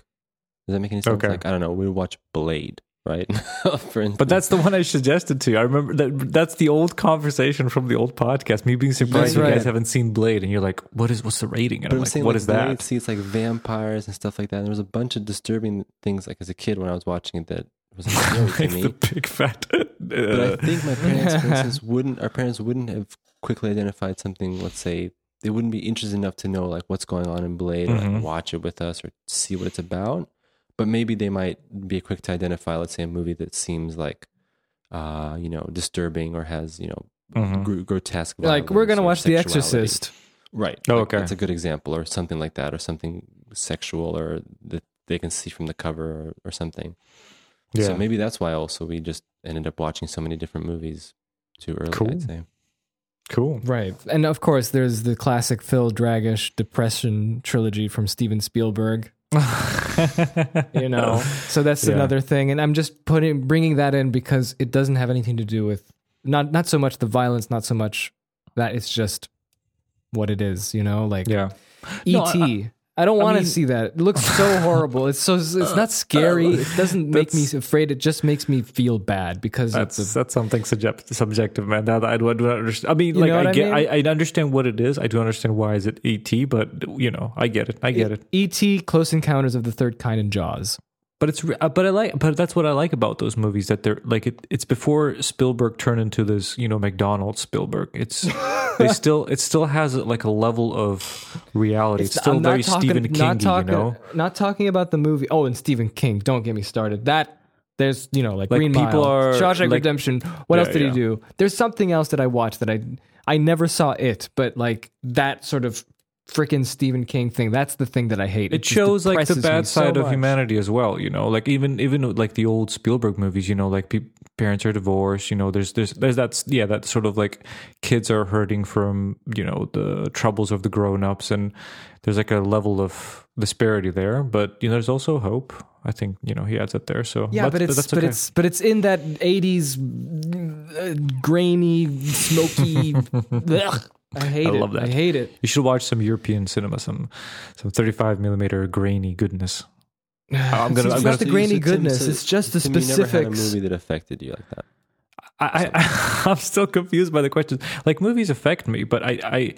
does that make any sense? Okay. Like, I don't know. We would watch Blade, right? For instance. But that's the one I suggested to you. I remember that's the old conversation from the old podcast. Me being surprised you guys haven't seen Blade, and you're like, what's the rating? And but I'm like, what like, is Blade, that? See, it's like vampires and stuff like that. And there was a bunch of disturbing things like as a kid when I was watching it that was a joke to me. The big fat. But I think my parents, for instance, our parents wouldn't have quickly identified something. Let's say they wouldn't be interested enough to know like what's going on in Blade, mm-hmm. or like, watch it with us or see what it's about. But maybe they might be quick to identify, let's say, a movie that seems like, you know, disturbing or has, you know, mm-hmm. grotesque. Like, we're going to watch The Exorcist. Right. Oh, okay. That's a good example, or something like that, or something sexual, or that they can see from the cover, or something. Yeah. So maybe that's why also we just ended up watching so many different movies too early, cool. I'd say. Cool. Right. And of course, there's the classic Phil Dragish depression trilogy from Steven Spielberg. You know, so that's another thing. And I'm just bringing that in because it doesn't have anything to do with not so much the violence, not so much that, it's just what it is, you know, like E.T. No, I don't want to see that. It looks so horrible. It's not scary. It doesn't make me afraid. It just makes me feel bad because that's something subjective, man. That I do not understand. I mean, like, I understand what it is. I do understand why is it E.T., but you know, I get it. E.T., Close Encounters of the Third Kind, and Jaws. But that's what I like about those movies, that they're like it's before Spielberg turned into this, you know, McDonald's Spielberg. It still has like a level of reality. It's still very Stephen King, you know. Not talking about the movie. Oh, and Stephen King, don't get me started. That there's, you know, like Green Mile, Shawshank Redemption. What else did he do? There's something else that I watched that I never saw it, but like that sort of freaking Stephen King thing, that's the thing that I hate. It shows like the bad side of humanity as well, you know, like even like the old Spielberg movies, you know, like parents are divorced, you know, there's that, yeah, that sort of like kids are hurting from, you know, the troubles of the grown-ups, and there's like a level of disparity there, but you know, there's also hope. I think, you know, he adds it there. So yeah, but it's in that 80s grainy, smoky I love that. I hate it. You should watch some European cinema, some 35mm grainy goodness. It's not the grainy goodness. It's just the specifics. You never had a movie that affected you like that. I'm still confused by the question. Like, movies affect me, but I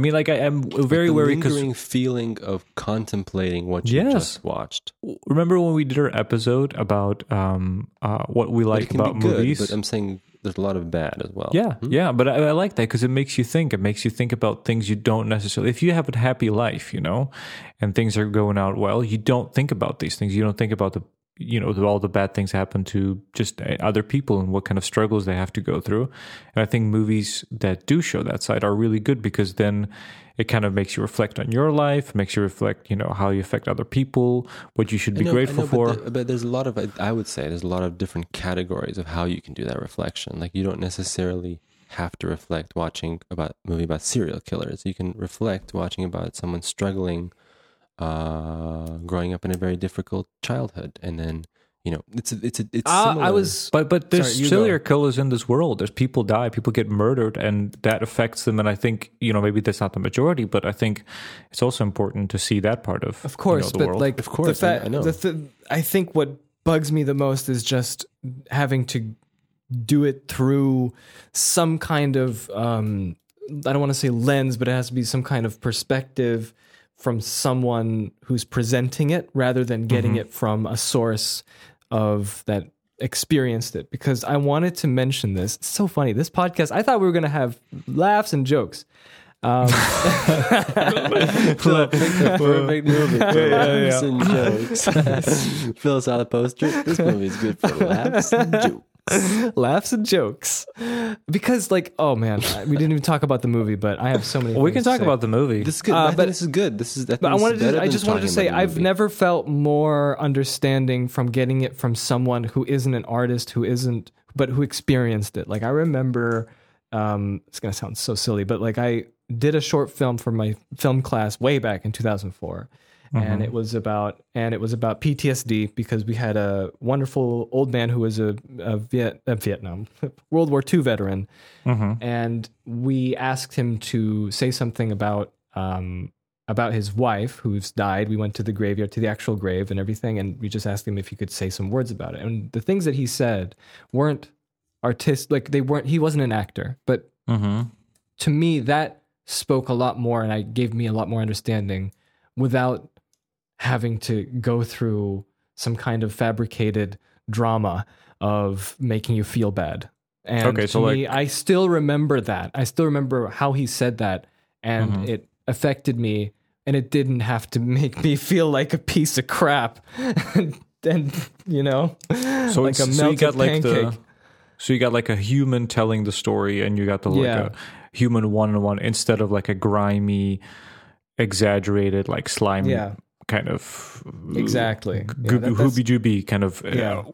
mean, like, I am very wary because the lingering feeling of contemplating what you just watched. Remember when we did our episode about what we like about movies? But I'm saying, there's a lot of bad as well. Yeah, yeah, but I like that because it makes you think. It makes you think about things you don't necessarily... If you have a happy life, you know, and things are going out well, you don't think about these things. You don't think about the, you know, all the bad things happen to just other people and what kind of struggles they have to go through. And I think movies that do show that side are really good because then it kind of makes you reflect on your life, makes you reflect, you know, how you affect other people, what you should be grateful for. But there's a lot of, I would say, there's a lot of different categories of how you can do that reflection. Like, you don't necessarily have to reflect watching about a movie about serial killers. You can reflect watching about someone struggling growing up in a very difficult childhood, and then, you know, it's similar. But there's serial killers in this world. There's people die, people get murdered, and that affects them. And I think, you know, maybe that's not the majority, but I think it's also important to see that part of course, you know, the world. Like, of course, I know. I think what bugs me the most is just having to do it through some kind of I don't want to say lens, but it has to be some kind of perspective from someone who's presenting it rather than getting it from a source of that experienced it. Because I wanted to mention this. It's so funny. This podcast, I thought we were going to have laughs and jokes. Perfect movie. Laughs and jokes. Phil saw the poster. This movie is good for laughs and jokes. Laughs and jokes, because, like, oh man, we didn't even talk about the movie, but I have so many. We can talk about the movie. This is good. But this is good. This is. But I just wanted to say I've never felt more understanding from getting it from someone who isn't an artist, but who experienced it. Like, I remember, it's gonna sound so silly, but like, I did a short film for my film class way back in 2004. And it was about PTSD, because we had a wonderful old man who was a World War II veteran, and we asked him to say something about his wife who's died. We went to the graveyard, to the actual grave and everything, and we just asked him if he could say some words about it. And the things that he said weren't artistic, like he wasn't an actor, but to me that spoke a lot more, and it gave me a lot more understanding without having to go through some kind of fabricated drama of making you feel bad. And okay, so to me, I still remember that. I still remember how he said that, and it affected me, and it didn't have to make me feel like a piece of crap. And you know, so like a melted pancake. So you got like a human telling the story, and you got the like a human one-on-one instead of like a grimy, exaggerated, like slimy kind of hooby-dooby kind of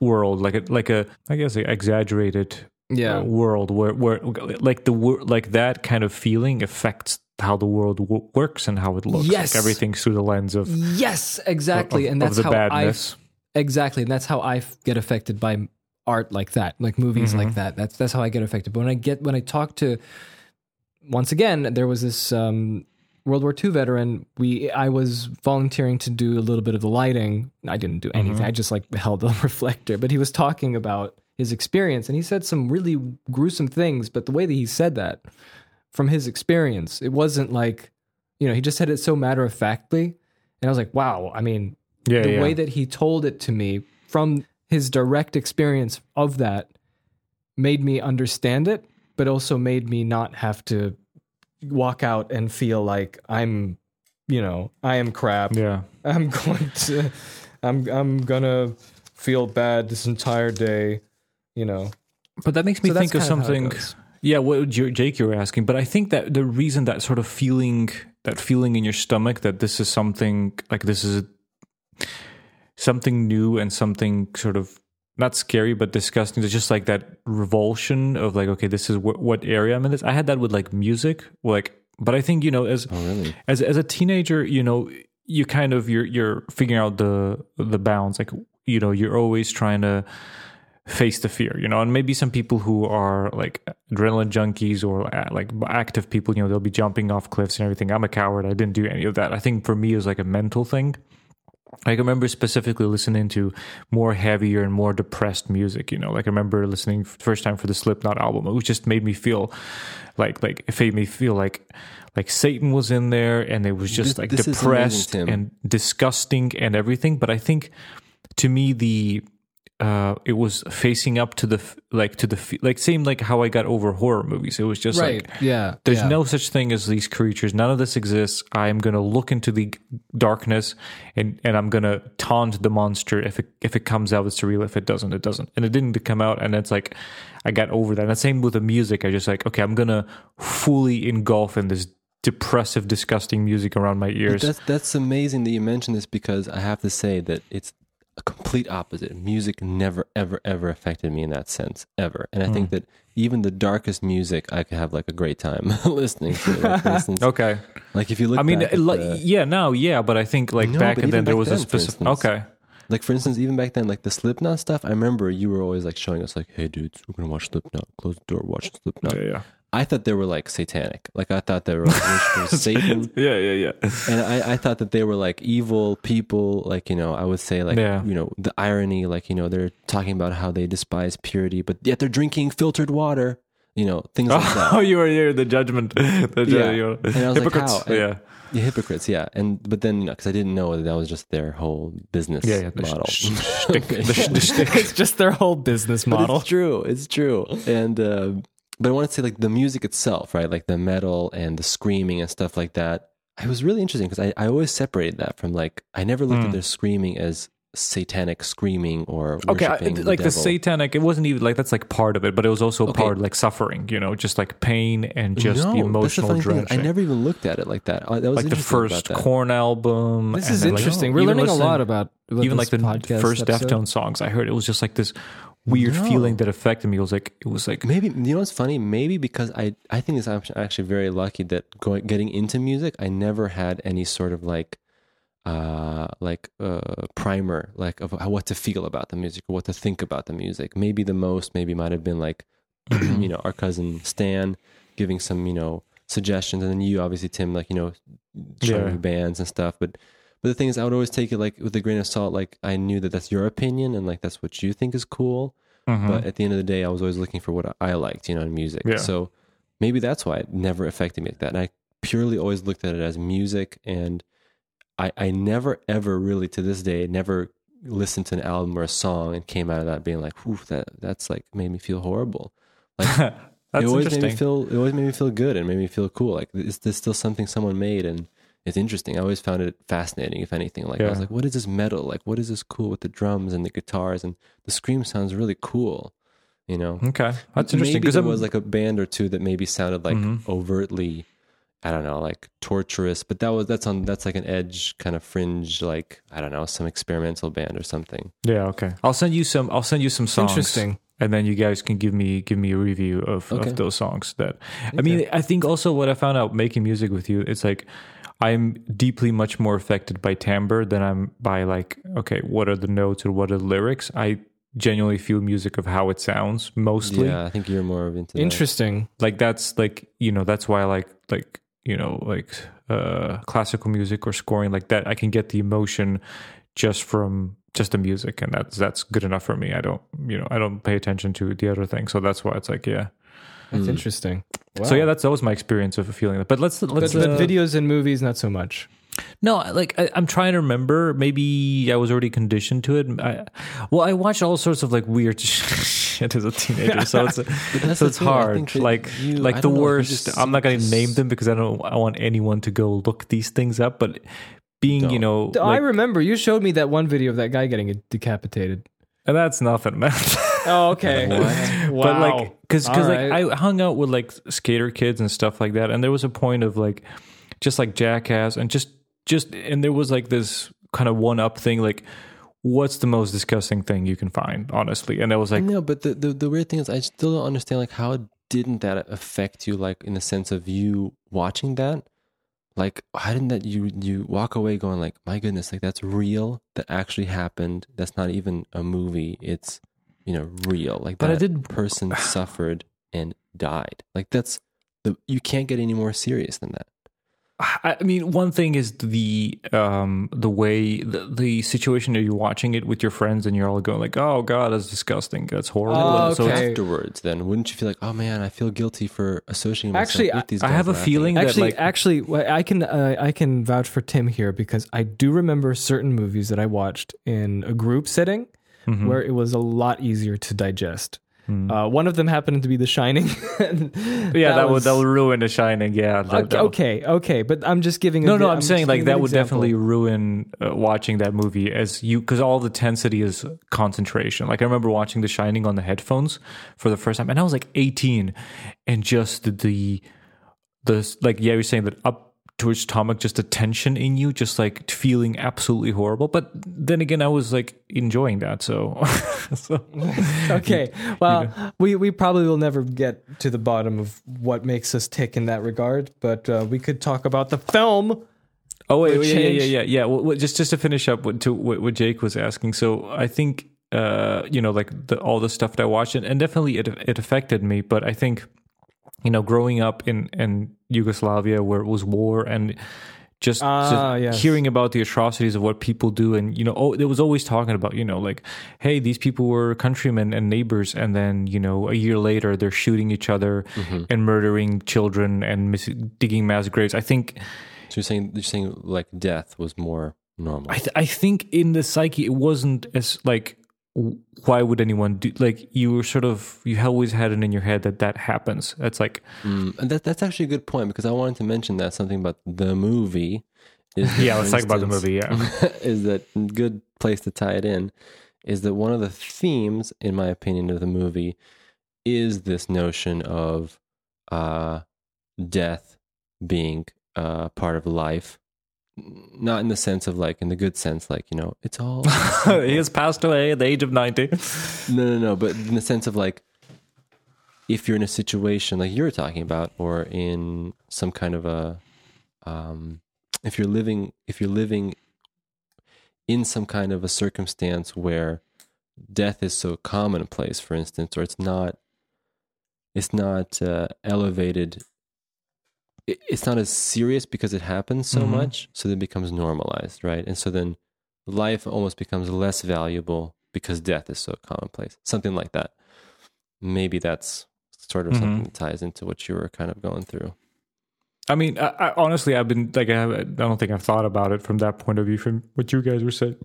world, like a I guess like exaggerated world where like that kind of feeling affects how the world works and how it looks. Yes, like everything's through the lens of exactly, and that's of the badness. Exactly, and that's how I get affected by art like that, like movies like that. That's how I get affected. But when I talk to, once again, there was this World War II veteran. I was volunteering to do a little bit of the lighting. I didn't do anything. I just like held a reflector. But he was talking about his experience, and he said some really gruesome things. But the way that he said that, from his experience, it wasn't like, you know, he just said it so matter of factly, and I was like, wow. I mean. Yeah, the way that he told it to me from his direct experience of that made me understand it, but also made me not have to walk out and feel like I'm, you know, I am crap. Yeah, I'm gonna feel bad this entire day, you know. But that makes me think of something. Yeah, what Jake, you were asking, but I think that the reason that sort of feeling, that feeling in your stomach that this is something like this is. Something new and something sort of not scary but disgusting. It's just like that revulsion of like, okay, this is what area I'm in. This I had that with like music, like, but I think, you know, as a teenager, you know, you kind of you're figuring out the bounds, like, you know, you're always trying to face the fear, you know. And maybe some people who are like adrenaline junkies or like active people, you know, they'll be jumping off cliffs and everything. I'm a coward. I didn't do any of that. I think for me it was like a mental thing. I remember specifically listening to more heavier and more depressed music, you know, like I remember listening first time for the Slipknot album, which just made me feel like it made me feel like Satan was in there, and it was just like this depressed and disgusting and everything. But I think to me, it was facing up to the same, like how I got over horror movies. It was just there's no such thing as these creatures. None of this exists. I'm going to look into the darkness and I'm going to taunt the monster. If it comes out, it's real. If it doesn't, it doesn't. And it didn't come out. And it's like, I got over that. And the same with the music. I just like, okay, I'm going to fully engulf in this depressive, disgusting music around my ears. That's amazing that you mentioned this, because I have to say that it's a complete opposite. Music never, ever, ever affected me in that sense, ever. And I think that even the darkest music, I could have like a great time listening to. Like, for instance, okay. Like if you look, I mean, but I think like Like for instance, even back then, like the Slipknot stuff, I remember you were always like showing us like, hey dudes, we're gonna watch Slipknot. Close the door, watch Slipknot. Yeah. I thought they were like satanic. Like I thought they were like Satan. Yeah. And I thought that they were like evil people. Like, you know, I would say like, you know, the irony, like, you know, they're talking about how they despise purity, but yet they're drinking filtered water, you know, things like that. Oh, you were here, the judgment. And I was hypocrites. Like, how? Yeah, hypocrites, yeah. And but then, you know, because I didn't know that was just their whole business model. It's just their whole business model. It's true. And, but I want to say, like, the music itself, right? Like, the metal and the screaming and stuff like that. It was really interesting because I always separated that from, like, I never looked at their screaming as satanic screaming or worshiping the devil. The satanic, it wasn't even, like, that's, like, part of it, but it was also part, like, suffering, you know, just, like, pain and just the emotional drenching. I never even looked at it like that. That was like the first Korn album. This is interesting. We're learning a lot about even, like, the first Deftones songs I heard. It was just, like, this weird feeling that affected me. It was like maybe, you know what's funny, maybe because I think this, I'm actually very lucky that getting into music, I never had any sort of primer like of what to feel about the music or what to think about the music. Maybe the most might have been like you know, our cousin Stan giving some, you know, suggestions, and then you obviously, Tim, like, you know, showing bands and stuff, but the thing is, I would always take it like with a grain of salt. Like I knew that that's your opinion and like that's what you think is cool. But at the end of the day, I was always looking for what I liked, you know, in music. Yeah. So maybe that's why it never affected me like that. And I purely always looked at it as music. And I never ever really to this day never listened to an album or a song and came out of that being like, "Oof, that's like made me feel horrible." Like it always made me feel good and made me feel cool. Like, is this still something someone made and it's interesting? I always found it fascinating. If anything, I was like, "What is this metal? Like, what is this cool with the drums and the guitars and the scream sounds really cool?" You know? Okay, that's interesting. Because there was like a band or two that maybe sounded like overtly, I don't know, like torturous, but that's like an edge kind of fringe, like, I don't know, some experimental band or something. Yeah. Okay. I'll send you some songs. Interesting. And then you guys can give me a review of those songs that, I mean, I think also what I found out making music with you, it's like, I'm deeply much more affected by timbre than I'm by like, okay, what are the notes or what are the lyrics? I genuinely feel music of how it sounds mostly. Yeah. I think you're more into that. Interesting. Like that's like, you know, that's why I like, you know, like classical music or scoring like that, I can get the emotion just from just the music, and that's good enough for me. I don't pay attention to the other thing, so that's why it's like, yeah, that's interesting. Wow. So yeah, that was my experience of feeling that. But let's videos and movies, not so much. No, like I'm trying to remember. Maybe I was already conditioned to it. I watched all sorts of like weird shit as a teenager, so it's hard. Like the worst. I'm not going to name them because I want anyone to go look these things up. But I remember you showed me that one video of that guy getting decapitated. And that's nothing, man. Oh, okay. Wow. But like, because right. Like I hung out with like skater kids and stuff like that, and there was a point of like just like Jackass and just and there was like this kind of one-up thing, like what's the most disgusting thing you can find, honestly. And I was like, no, but the weird thing is I still don't understand like how didn't that affect you, like in the sense of you watching that, like how didn't that you walk away going like, my goodness, like that's real, that actually happened, that's not even a movie, it's, you know, real, like that person suffered and died, like that's you can't get any more serious than that. I mean, one thing is the way the situation that you're watching it with your friends and you're all going like, oh God, that's disgusting, that's horrible. Okay. So afterwards, then wouldn't you feel like, oh man, I feel guilty for associating myself with these guys? I have a feeling that I can vouch for Tim here, because I do remember certain movies that I watched in a group setting where it was a lot easier to digest. One of them happened to be The Shining. That'll ruin The Shining. Yeah. Okay. But I'm just giving. I'm saying like that would definitely ruin watching that movie because all the intensity is concentration. Like I remember watching The Shining on the headphones for the first time, and I was like 18, and just the like you're saying that up to your stomach, just the tension in you, just like feeling absolutely horrible. But then again, I was like enjoying that. So. Okay. Well, we probably will never get to the bottom of what makes us tick in that regard, but we could talk about the film. Oh, wait. Well, just to finish up what Jake was asking. So I think, you know, like all the stuff that I watched, and definitely it affected me, but I think, you know, growing up in Yugoslavia where it was war, and just hearing about the atrocities of what people do, and, you know, there was always talking about, you know, like, hey, these people were countrymen and neighbors, and then, you know, a year later they're shooting each other and murdering children and digging mass graves. I think. So you're saying like death was more normal. I think in the psyche it wasn't as like, why would anyone do, like, you were sort of, you always had it in your head that happens. That's like, and that's actually a good point, because I wanted to mention that something about the movie is let's talk about the movie. Is that good place to tie it in, is that one of the themes, in my opinion, of the movie is this notion of death being part of life. Not in the sense of like, in the good sense, like, you know, it's all he has passed away at the age of 90. No, but in the sense of like, if you're in a situation like you're talking about, or in some kind of a if you're living in some kind of a circumstance where death is so commonplace, for instance, or it's not elevated, it's not as serious because it happens so much, so then it becomes normalized, right? And so then life almost becomes less valuable because death is so commonplace. Something like that. Maybe that's sort of something that ties into what you were kind of going through. I mean, I honestly, I've been like, I don't think I've thought about it from that point of view, from what you guys were saying.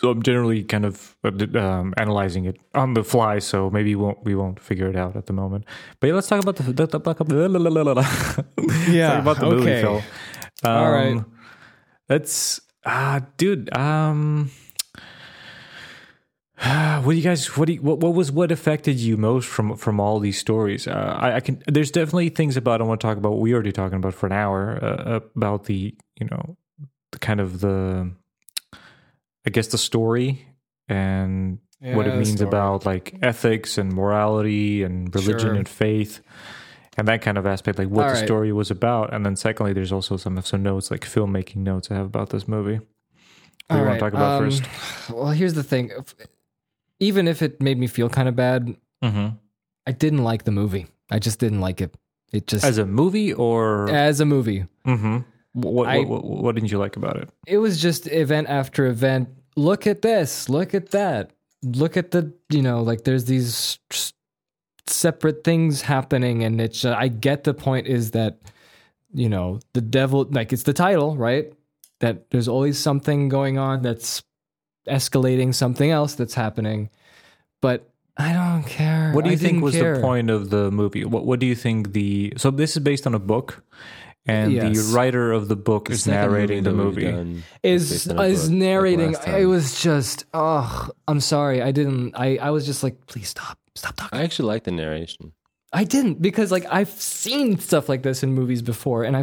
So I'm generally kind of analyzing it on the fly, so maybe we won't figure it out at the moment. But yeah, let's talk about the movie, Phil. All right. That's dude. What do you guys? What affected you most from all these stories? I can. There's definitely things about I want to talk about. What we already talking about for an hour about the the story and what it means about like ethics and morality and religion and faith and that kind of aspect, like what the story was about. And then secondly, there's also some notes, like filmmaking notes I have about this movie. What do you want to talk about first? Well, here's the thing. Even if it made me feel kind of bad, I didn't like the movie. I just didn't like it. It just as a movie or as a movie. Mm-hmm. What didn't you like about it? It was just event after event. Look at this. Look at that. Look at the, there's these separate things happening. And it's, I get the point is that, the devil, like it's the title, right? That there's always something going on that's escalating something else that's happening. But I don't care. What do you think was the point of the movie? What do you think so this is based on a book. And the writer of the book is narrating the movie. Is narrating. It was just, I'm sorry. I didn't. I was just like, please stop talking. I actually like the narration. I didn't because I've seen stuff like this in movies before, and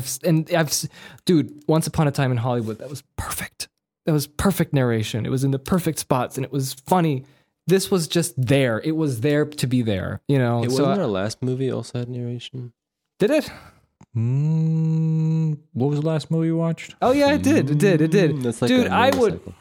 dude, Once Upon a Time in Hollywood, that was perfect. That was perfect narration. It was in the perfect spots, and it was funny. This was just there. It was there to be there. It wasn't our last movie also had narration. Did it? What was the last movie you watched? Oh yeah, it did. It did. That's like dude, I would. Cycle.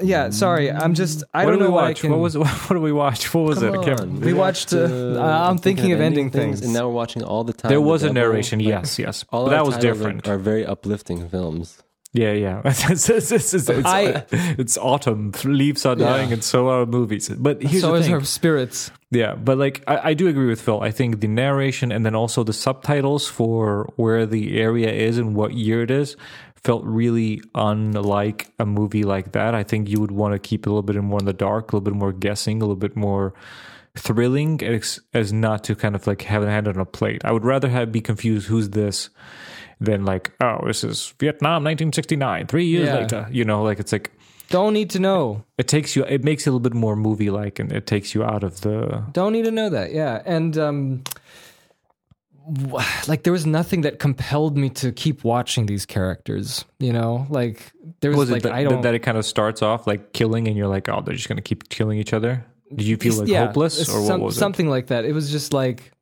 Yeah, sorry. I'm just. I what don't know why. Can... What did we watch? What was Come it? Kevin? We watched. I'm thinking of ending things, and now we're watching all the time. There was a narration. Yes. All but that was different. Are very uplifting films. Yeah. It's autumn. Leaves are dying, and so are movies. But here's so the thing. Is her spirits. Yeah, but I do agree with Phil. I think the narration and then also the subtitles for where the area is and what year it is felt really unlike a movie like that. I think you would want to keep it a little bit more in the dark, a little bit more guessing, a little bit more thrilling, as not to kind of like have a hand on a plate. I would rather be confused who's this than like, oh, this is Vietnam 1969, 3 years later. It's like... Don't need to know. It makes it a little bit more movie-like, and it takes you out of the... Don't need to know that, yeah. And, there was nothing that compelled me to keep watching these characters, There was like, I don't... That it kind of starts off, like, killing, and you're like, oh, they're just going to keep killing each other? Did you feel, like, hopeless, or what was it? Something like that. It was just like...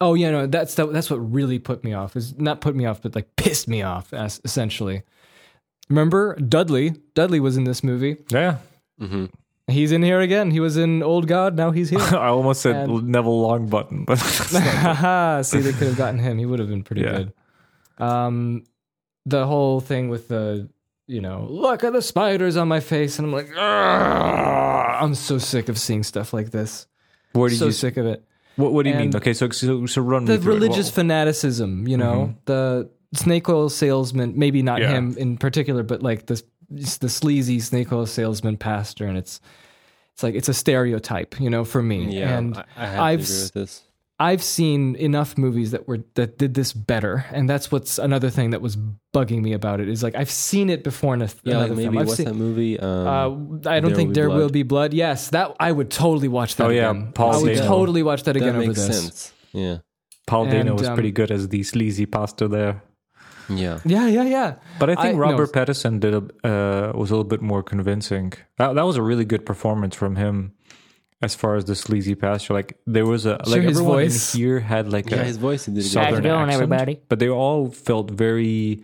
Oh, yeah, no, that's what really put me off. Is not put me off, but like pissed me off, essentially. Remember Dudley? Dudley was in this movie. Yeah. Mm-hmm. He's in here again. He was in Old God, now he's here. I almost said Neville Longbottom, but that's not good. See, they could have gotten him. He would have been pretty good. The whole thing with the, look at the spiders on my face, and I'm like, argh! I'm so sick of seeing stuff like this. So sick of it. What do you mean? Okay, so run the religious fanaticism, the snake oil salesman, maybe not him in particular, but like the sleazy snake oil salesman pastor, and it's like it's a stereotype, for me. Yeah, and I have to agree with this. I've seen enough movies that did this better, and that's what's another thing that was bugging me about it is like I've seen it before in another film. Maybe what's that movie? I don't think There Will Be Blood. Yes, that I would totally watch that. Again. Paul Dano. I would totally watch that again. That makes sense. Yeah, Paul Dano was pretty good as the sleazy pastor there. Yeah. But I think Robert Pattinson was a little bit more convincing. That was a really good performance from him. As far as the sleazy pastor, like there was a his everyone voice. In here had like a his voice did southern accent, everybody. But they all felt very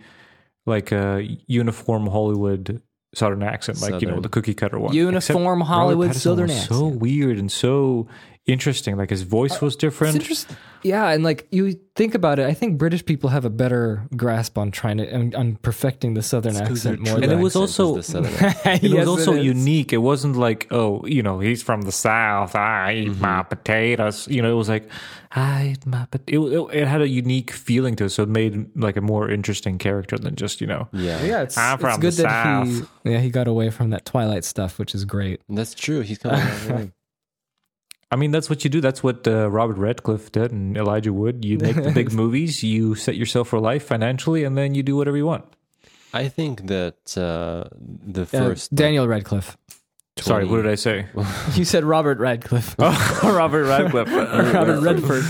like a uniform Hollywood southern accent, like the cookie cutter one. Hollywood southern accent. So weird and so interesting. Like, his voice was different. Yeah, and like, you think about it, I think British people have a better grasp on trying to on perfecting the Southern accent more. And it was also unique. It wasn't like, oh, you know, he's from the South, I eat my potatoes. You know, it was like, I eat my potatoes. It had a unique feeling to it, so it made like a more interesting character than just, you know. Yeah, yeah, I'm from the South. He got away from that Twilight stuff, which is great. That's true. He's kind of. I mean, that's what you do. That's what Robert Redcliffe did and Elijah Wood. You make the big movies, you set yourself for life financially, and then you do whatever you want. I think that the first... Daniel Radcliffe. Sorry, what did I say? You said Robert Radcliffe. Oh, Robert Radcliffe. Robert Redford.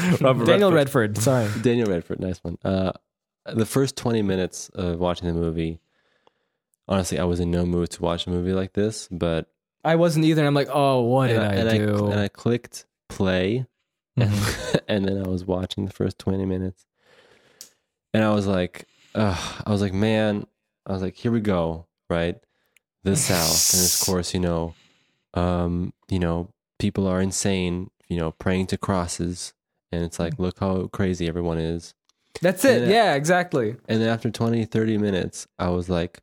Daniel Redford, sorry. Daniel Redford, nice one. The first 20 minutes of watching the movie, honestly, I was in no mood to watch a movie like this, but... I wasn't either. I'm like, oh, what did I do? And I clicked play, and then I was watching the first 20 minutes, and I was like, here we go, right? The South, and of course, you know, people are insane, you know, praying to crosses, and it's like, look how crazy everyone is. That's it. Yeah, exactly. And then after 20, 30 minutes, I was like,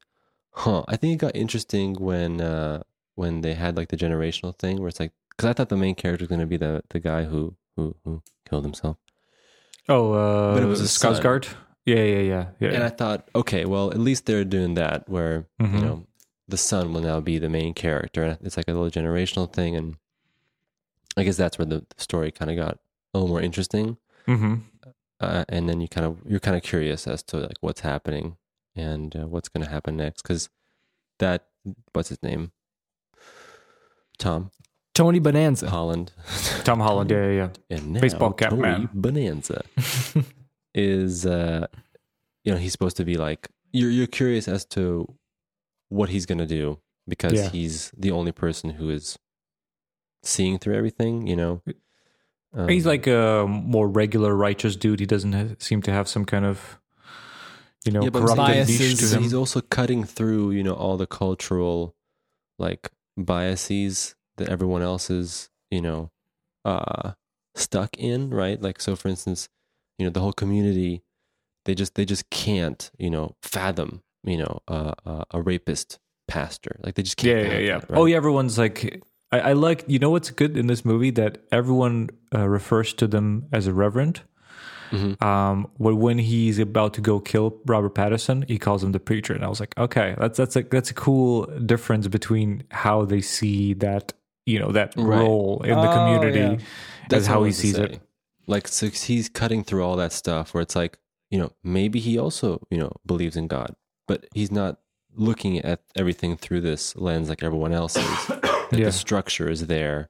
huh. I think it got interesting when they had like the generational thing where it's like, because I thought the main character was going to be the guy who killed himself. Oh, but it was a Skarsgård. Yeah. And I thought, okay, well, at least they're doing that where, you know, the son will now be the main character. And it's like a little generational thing. And I guess that's where the story kind of got a little more interesting. And then you're kind of curious as to like what's happening and what's going to happen next. Cause that, what's his name? Tony Bonanza. Tom Holland, yeah. And now baseball cap Tony man. Bonanza is, you know, he's supposed to be like, you're curious as to what he's going to do because he's the only person who is seeing through everything, you know. He's like a more regular righteous dude. He doesn't seem to have some kind of, you know, corrupt niche to him. He's also cutting through, you know, all the cultural, like, biases that everyone else is, you know, stuck in, right? Like, so for instance, you know, the whole community, they just can't, you know, fathom, you know, a rapist pastor. Like, they just can't. Yeah. That, right? Oh yeah, everyone's like, I like, you know, what's good in this movie that everyone refers to them as a reverend. But when he's about to go kill Robert Pattinson, he calls him the preacher, and I was like, okay, that's a cool difference between how they see that, you know, that role in the community as how he sees it. Like, so he's cutting through all that stuff where it's like, you know, maybe he also, you know, believes in God, but he's not looking at everything through this lens like everyone else is. That the structure is there,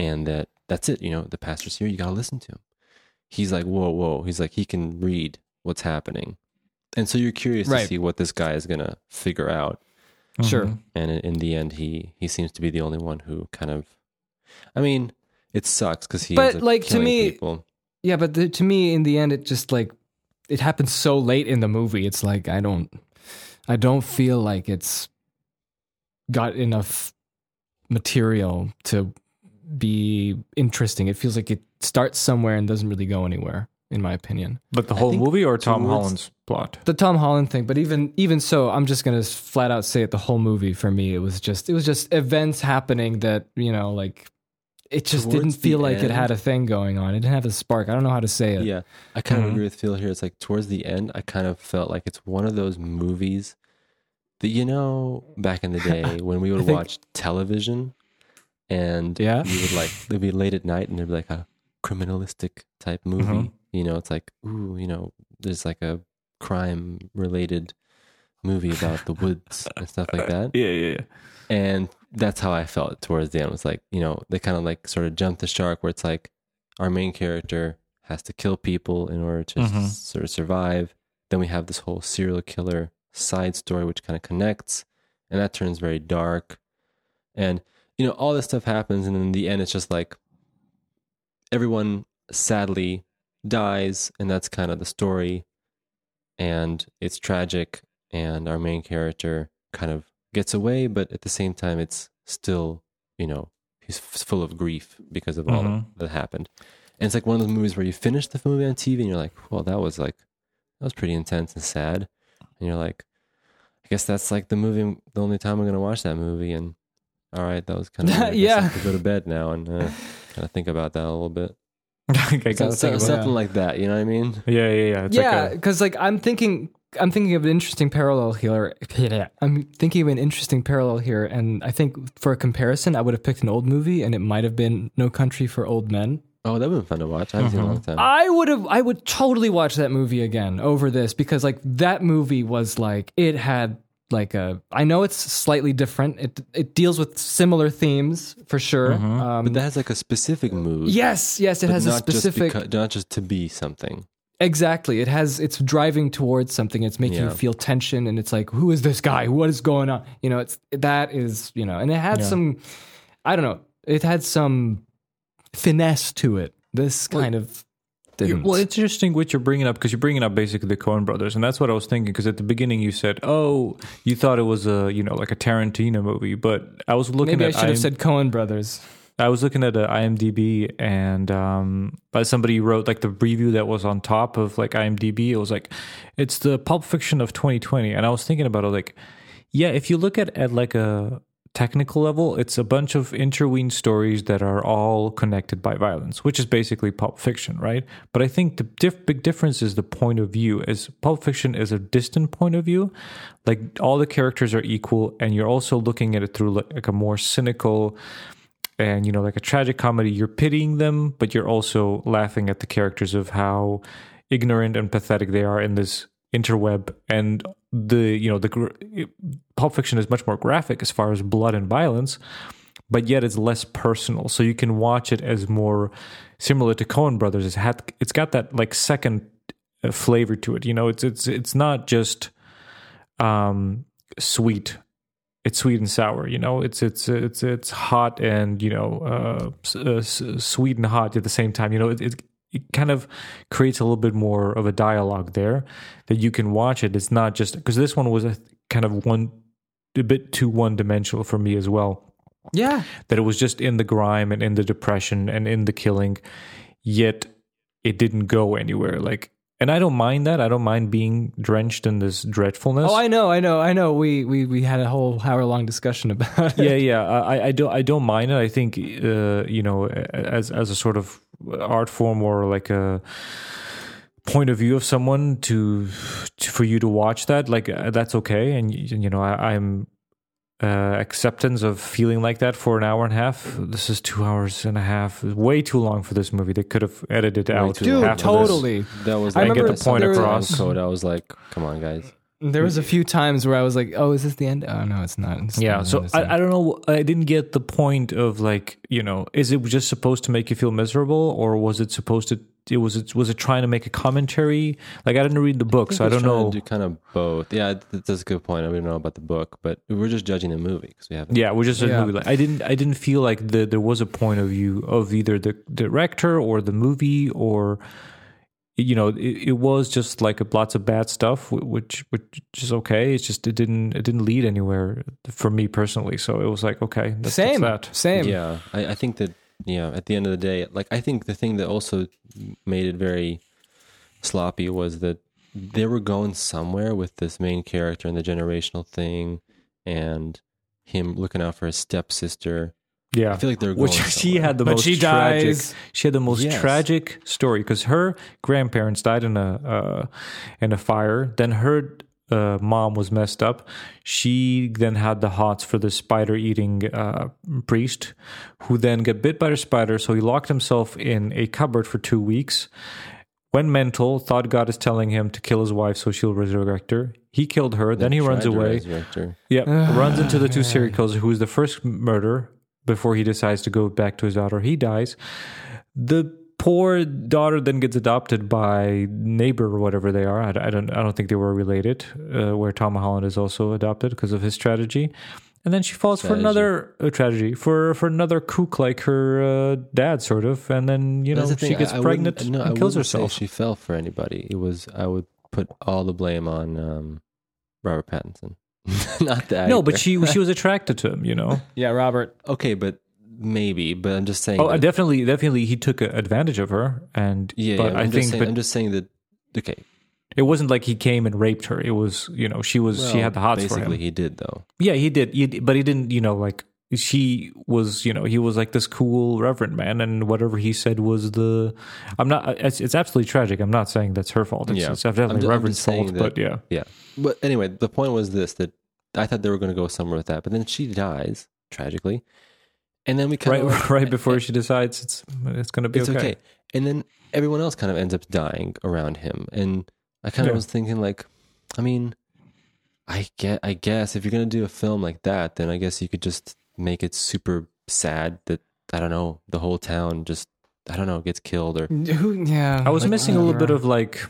and that's it. You know, the pastor's here, you gotta listen to him. He's like, whoa. He's like, he can read what's happening. And so you're curious to see what this guy is going to figure out. Sure. And in the end, he seems to be the only one who kind of, I mean, it sucks because he ends up killing people. Yeah, but to me, in the end, it just like, it happens so late in the movie. It's like, I don't feel like it's got enough material to be interesting. It feels like it starts somewhere and doesn't really go anywhere, in my opinion. But the whole movie or Tom Holland's plot? The Tom Holland thing, but even so, I'm just going to flat out say it, the whole movie for me, it was just events happening that, you know, like, it just didn't feel like it had a thing going on. It didn't have a spark. I don't know how to say it. Yeah, I kind of agree with Phil here. It's like, towards the end, I kind of felt like it's one of those movies that, you know, back in the day when we would watch television and you would like, it'd be late at night and it'd be like a criminalistic type movie, you know, it's like, ooh, you know, there's like a crime related movie about the woods and stuff like that. Yeah. And that's how I felt towards the end. It was like, you know, they kind of like sort of jumped the shark where it's like our main character has to kill people in order to sort of survive. Then we have this whole serial killer side story, which kind of connects, and that turns very dark. And, you know, all this stuff happens, and in the end, it's just like, everyone sadly dies, and that's kind of the story, and it's tragic, and our main character kind of gets away, but at the same time, it's still, you know, he's full of grief because of all that happened. And it's like one of those movies where you finish the movie on TV and you're like, well, that was pretty intense and sad. And you're like, I guess that's like the movie, the only time I'm going to watch that movie. And all right, that was kind of, I have to go to bed now and kind of think about that a little bit. Something like that, you know what I mean? Yeah. Because I'm thinking of an interesting parallel here. And I think for a comparison, I would have picked an old movie, and it might have been No Country for Old Men. Oh, that would have been fun to watch. I haven't seen it in a long time. I would totally watch that movie again over this, because like that movie was like, it had like a, I know it's slightly different. It deals with similar themes for sure. But that has like a specific mood. Yes. It has a specific, not just to be something. Exactly. It's driving towards something. It's making you feel tension, and it's like, who is this guy? What is going on? You know, and it had some, I don't know. It had some finesse to it. This kind of didn't. Well, it's interesting what you're bringing up, because you're bringing up basically the Coen Brothers, and that's what I was thinking. Because at the beginning you said, "Oh, you thought it was a like a Tarantino movie," but I was looking. Maybe I should have said Coen Brothers. I was looking at IMDb, and somebody wrote like the review that was on top of like IMDb. It was like, it's the Pulp Fiction of 2020, and I was thinking about it, like, yeah, if you look at like a technical level, it's a bunch of intertwined stories that are all connected by violence, which is basically Pulp Fiction, right? But I think the big difference is the point of view. As Pulp Fiction is a distant point of view, like all the characters are equal, and you're also looking at it through like a more cynical and like a tragic comedy. You're pitying them, but you're also laughing at the characters of how ignorant and pathetic they are in this interweb. And the Pulp Fiction is much more graphic as far as blood and violence, but yet it's less personal. So you can watch it as more similar to Coen Brothers. It's got that like second flavor to it. It's not just sweet. It's sweet and sour. It's hot and sweet and hot at the same time. It kind of creates a little bit more of a dialogue there that you can watch it. It's not just, because this one was a bit too one-dimensional for me as well. Yeah. That it was just in the grime and in the depression and in the killing, yet it didn't go anywhere. Like, and I don't mind that. I don't mind being drenched in this dreadfulness. Oh, I know. We had a whole hour-long discussion about it. Yeah. I don't mind it. I think, as a sort of art form or like a point of view of someone to for you to watch that, like that's okay. And I'm acceptance of feeling like that for an hour and a half. This is 2.5 hours, way too long for this movie. They could have edited out half totally of this. That was like, I get the point across. I was like, come on, guys. There was a few times where I was like, oh, is this the end? Oh, no, it's not. So I don't know. I didn't get the point of like, is it just supposed to make you feel miserable, or was it supposed to, was it trying to make a commentary? Like, I didn't read the book, so I don't know. To do kind of both. Yeah, that's a good point. I don't know about the book, but we're just judging the movie because we haven't. Yeah, we're just a movie. Like, I didn't feel like there was a point of view of either the director or the movie, or it was just like lots of bad stuff, which is okay. It's just it didn't lead anywhere for me personally. So it was like, okay, that's that. Yeah, I think that. Yeah, at the end of the day, like, I think the thing that also made it very sloppy was that they were going somewhere with this main character and the generational thing and him looking out for his stepsister. Yeah. I feel like they're going somewhere. She had the most tragic story, because her grandparents died in a fire. Then her mom was messed up. She then had the hots for the spider-eating priest, who then got bit by the spider, so he locked himself in a cupboard for 2 weeks, went mental, thought God is telling him to kill his wife so she'll resurrect her. He killed her, then he runs away. Runs into the two serial killers, who is the first murderer, before he decides to go back to his daughter. He dies. The poor daughter then gets adopted by neighbor or whatever they are. I don't think they were related. Where Tom Holland is also adopted because of his strategy, and then she falls for another tragedy for another kook like her dad, sort of. And then she gets pregnant and kills herself. Say she fell for anybody. It was, I would put all the blame on Robert Pattinson, not that. No, but she was attracted to him. Yeah, Robert. Okay, but Maybe, but I'm just saying. Oh, definitely, he took advantage of her, and I'm just saying that. Okay, it wasn't like he came and raped her. It was, you know, she had the hots for him. Basically, he did though. Yeah, he did. But he didn't, you know, like she was, you know, he was like this cool reverend man, and whatever he said was the. I'm not. It's absolutely tragic. I'm not saying that's her fault. It's definitely reverend's fault. But anyway, the point was this: that I thought they were going to go somewhere with that, but then she dies tragically. And then we before she decides it's going to be okay. And then everyone else kind of ends up dying around him. And I kind of was thinking, like, I mean, I guess if you're going to do a film like that, then I guess you could just make it super sad that, I don't know, the whole town just, I don't know, gets killed or. Yeah. I was like, missing a little bit of like.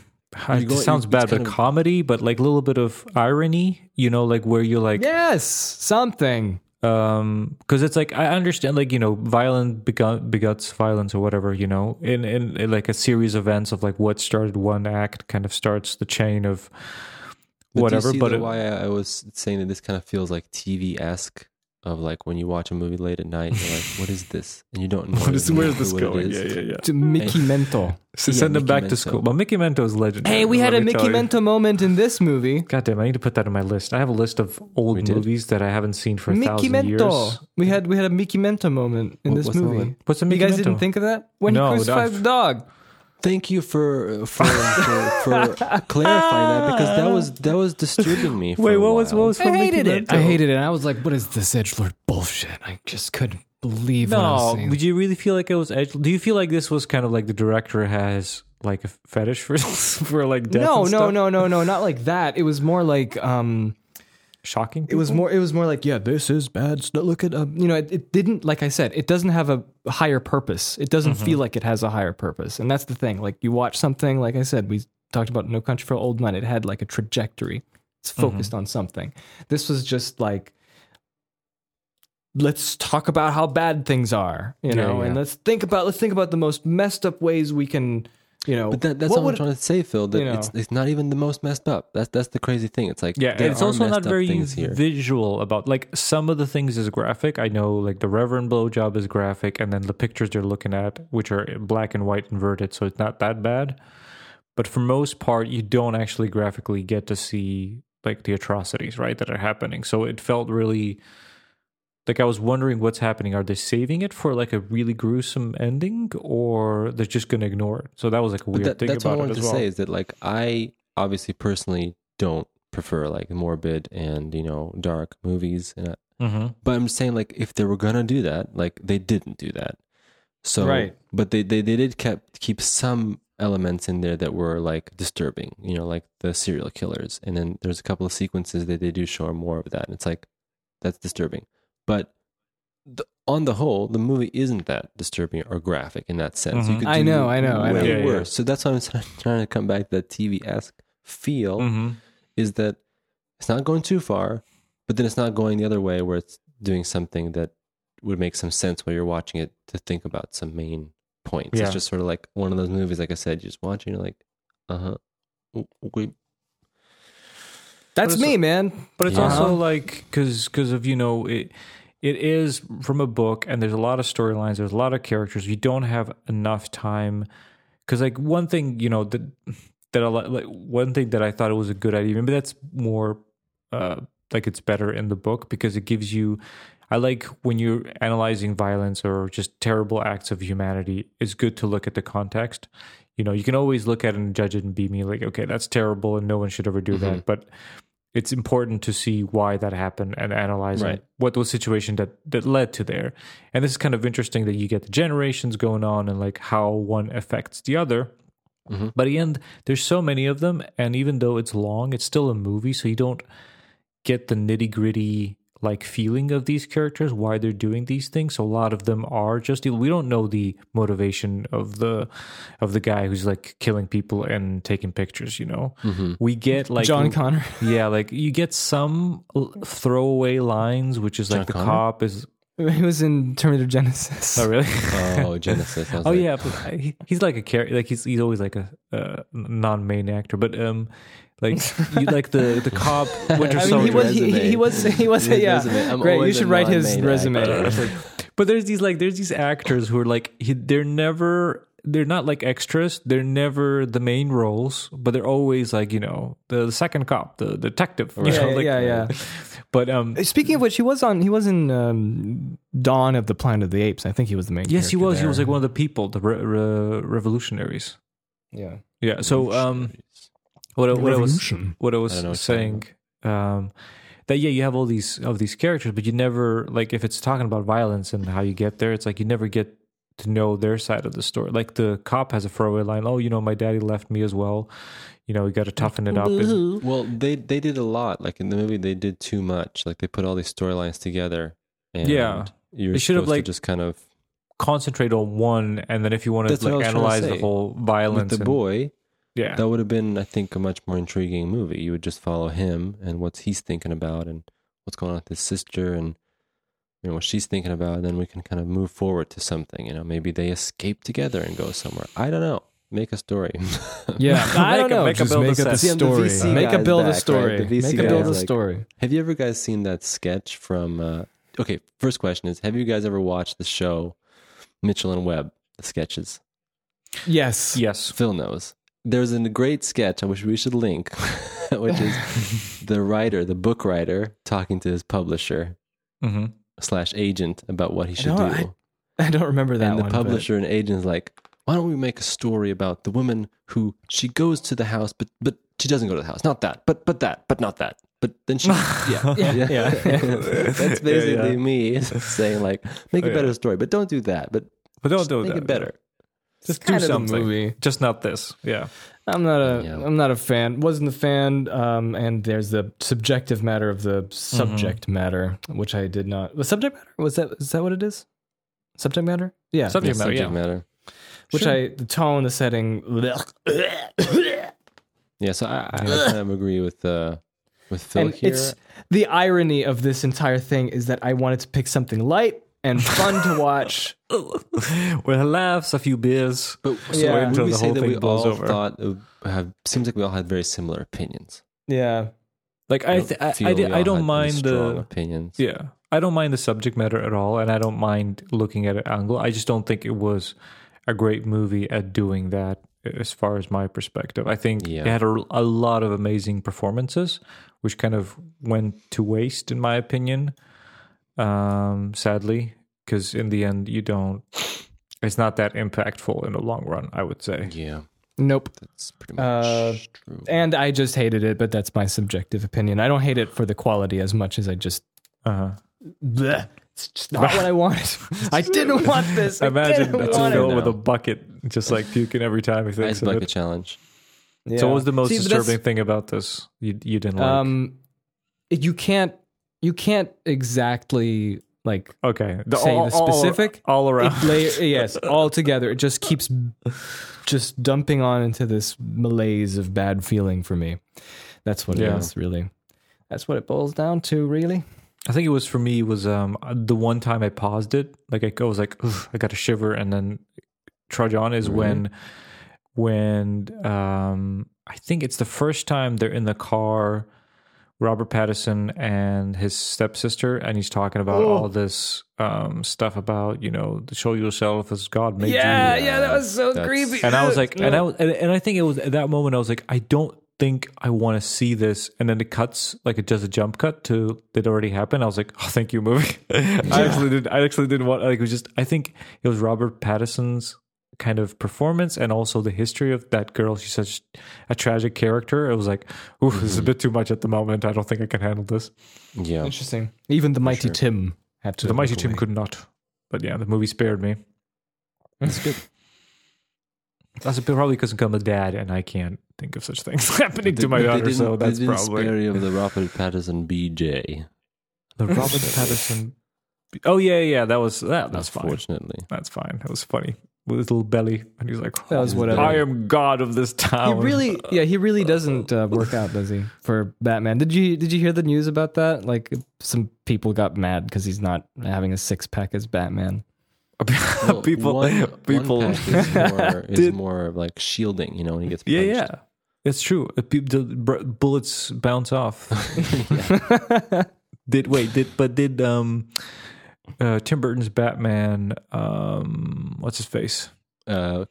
It sounds bad, but comedy, but like a little bit of irony, you know, like where you're like, yes, something. Because it's like, I understand, like, you know, violence beguts violence or whatever, you know, in like a series of events of like what started one act kind of starts the chain of whatever. But why I was saying that this kind of feels like TV-esque of like when you watch a movie late at night, you're like, what is this? And you don't know where's this going. Yeah. To Mickey Mento. So send them back to school. But Mickey Mento is legendary. Hey, we had a Mickey Mento moment in this movie. God damn, I need to put that on my list. I have a list of old movies that I haven't seen for 1,000 years. We had a Mickey Mento moment in this movie. What's a Mickey Mento? You guys didn't think of that? When he crucified the dog. Thank you for clarifying that, because that was disturbing me. Wait, what was? I hated it. I was like, "What is this edgelord bullshit?" I just couldn't believe. No, what I was seeing. Would you really feel like it was edgelord? Do you feel like this was kind of like the director has like a fetish for like death? No, not like that. It was more like shocking. People? It was more like, yeah, this is bad. Look at you know, it didn't, like I said, it doesn't have a higher purpose. It doesn't feel like it has a higher purpose, and that's the thing. Like you watch something, like I said, we talked about No Country for Old Men. It had like a trajectory. It's focused on something. This was just like, let's talk about how bad things are, you know, and let's think about the most messed up ways we can. You know, but that's what I'm trying to say, Phil. That it's not even the most messed up. That's the crazy thing. It's like, it's also not very visual about, like, some of the things is graphic. I know, like, the Reverend blowjob is graphic, and then the pictures they're looking at, which are black and white inverted, so it's not that bad. But for most part, you don't actually graphically get to see like the atrocities, right, that are happening. So it felt really. Like, I was wondering what's happening. Are they saving it for, like, a really gruesome ending, or they're just going to ignore it? So that was, like, a weird thing about it as well. That's what I wanted to say, is that, like, I obviously personally don't prefer, like, morbid and, you know, dark movies. And but I'm saying, like, if they were going to do that, like, they didn't do that. So, right. But they did keep some elements in there that were, like, disturbing, you know, like the serial killers. And then there's a couple of sequences that they do show more of that. And it's, like, that's disturbing. But on the whole, the movie isn't that disturbing or graphic in that sense. You could do I know. Way worse. Yeah. So that's why I'm trying to come back to that TV-esque feel, is that it's not going too far, but then it's not going the other way where it's doing something that would make some sense while you're watching it to think about some main points. Yeah. It's just sort of like one of those movies, like I said, you just watch and you're like, That's me, man. But it's also like, because of, you know, it is from a book, and there's a lot of storylines, there's a lot of characters. You don't have enough time, because like one thing, you know, one thing that I thought it was a good idea. Maybe that's more like it's better in the book, because it gives you. I like when you're analyzing violence or just terrible acts of humanity. It's good to look at the context. You know, you can always look at it and judge it and be me like, okay, that's terrible and no one should ever do that. But it's important to see why that happened and analyze what was the situation that led to there. And this is kind of interesting that you get the generations going on and like how one affects the other. But again, there's so many of them. And even though it's long, it's still a movie. So you don't get the nitty gritty like feeling of these characters, why they're doing these things. So a lot of them are just, we don't know the motivation of the guy who's like killing people and taking pictures, you know. We get like John Connor. Yeah, like you get some throwaway lines, which is John like the Connor? Cop is. He was in Terminator Genesis. Oh really? Oh Genesis. Oh like, yeah, but he's like a character. Like he's always like a non-main actor, but like you like the cop Winter Soldier. He was yeah. Great. You should write his resume. But there's these actors who are like, they're not like extras. They're never the main roles, but they're always like, you know, the second cop, the detective. Right? Yeah. But speaking of which, he was in Dawn of the Planet of the Apes. I think he was the main. Yes, he was. There. He was like one of the people, the revolutionaries. Yeah. Yeah. So what I was saying, that you have all these characters, but you never, like, if it's talking about violence and how you get there, it's like you never get to know their side of the story. Like the cop has a throwaway line, "Oh, you know, my daddy left me as well. You know, we got to toughen it up." And, well, they did a lot. Like in the movie, they did too much. Like they put all these storylines together. And you should have, like, just kind of concentrate on one, and then if you want to like analyze the whole violence, with the boy. Yeah, that would have been, I think, a much more intriguing movie. You would just follow him and what he's thinking about, and what's going on with his sister, and you know what she's thinking about, and then we can kind of move forward to something. You know, maybe they escape together and go somewhere. I don't know. Make a story. Yeah, I don't know. Make a story. Have you ever guys seen that sketch from? Okay, first question is: have you guys ever watched the show Mitchell and Webb? The sketches. Yes. Phil knows. There's a great sketch, which we should link, which is the book writer, talking to his publisher / agent about what he should do. I don't remember that. And the publisher and agent is like, "Why don't we make a story about the woman who she goes to the house, but she doesn't go to the house. Not that, but that, but not that. But then she, yeah." That's basically me saying, like, make a better story, but don't do that. But don't do that. Make it better. Just do something. Movie. Just not this. Yeah. I'm not a fan. Wasn't a fan. And there's the subjective matter of the subject matter, which I did not. Was subject matter? Is that what it is? Subject matter? Yeah. Subject matter. Which sure. The tone, the setting. Yeah. So I kind of agree with Phil and here. It's the irony of this entire thing is that I wanted to pick something light and fun to watch, with laughs, a few beers. But until the whole thing blows over. Seems like we all had very similar opinions. Yeah, like I don't mind the opinions. Yeah, I don't mind the subject matter at all, and I don't mind looking at an angle. I just don't think it was a great movie at doing that. As far as my perspective, I think it had a lot of amazing performances, which kind of went to waste, in my opinion. Sadly, because in the end, it's not that impactful in the long run, I would say. Yeah. Nope. That's pretty much true. And I just hated it, but that's my subjective opinion. I don't hate it for the quality as much as I just, it's just not what I wanted. I didn't want this. Imagine a girl with a bucket, just like puking every time. Ice bucket challenge. Yeah. So what was the most disturbing thing about this you didn't like? You can't exactly the specific all around. All together. It just keeps dumping on into this malaise of bad feeling for me. That's what it is, really. That's what it boils down to, really. I think it was, for me, the one time I paused it, like I was like, I got a shiver and then trudge on is when I think it's the first time they're in the car, Robert Pattinson and his stepsister, and he's talking about all this stuff about, you know, show yourself as God made you. Yeah, that was so creepy. And I was like, and I think it was at that moment I was like, I don't think I want to see this. And then it cuts, like it does a jump cut to it already happened. I was like, oh, thank you, movie. I actually didn't want. Like it was just, I think it was Robert Pattinson's kind of performance and also the history of that girl. She's such a tragic character. It was like, ooh, this is a bit too much at the moment. I don't think I can handle this. Yeah, interesting. Even the mighty Tim had to. The mighty Tim could not. But yeah, the movie spared me. That's good. That's probably because I'm a dad and I can't think of such things happening to my daughter. So that's probably the Robert Pattinson BJ. The Robert Pattinson. Oh yeah. That's fine. Unfortunately, that's fine. That was funny. With his little belly, and he's like, "I am God of this town." He really doesn't work out, does he? For Batman, did you hear the news about that? Like, some people got mad because he's not having a six pack as Batman. Well, people is more like shielding, you know, when he gets punched. Yeah, it's true. Bullets bounce off. Did Tim Burton's Batman, what's his face?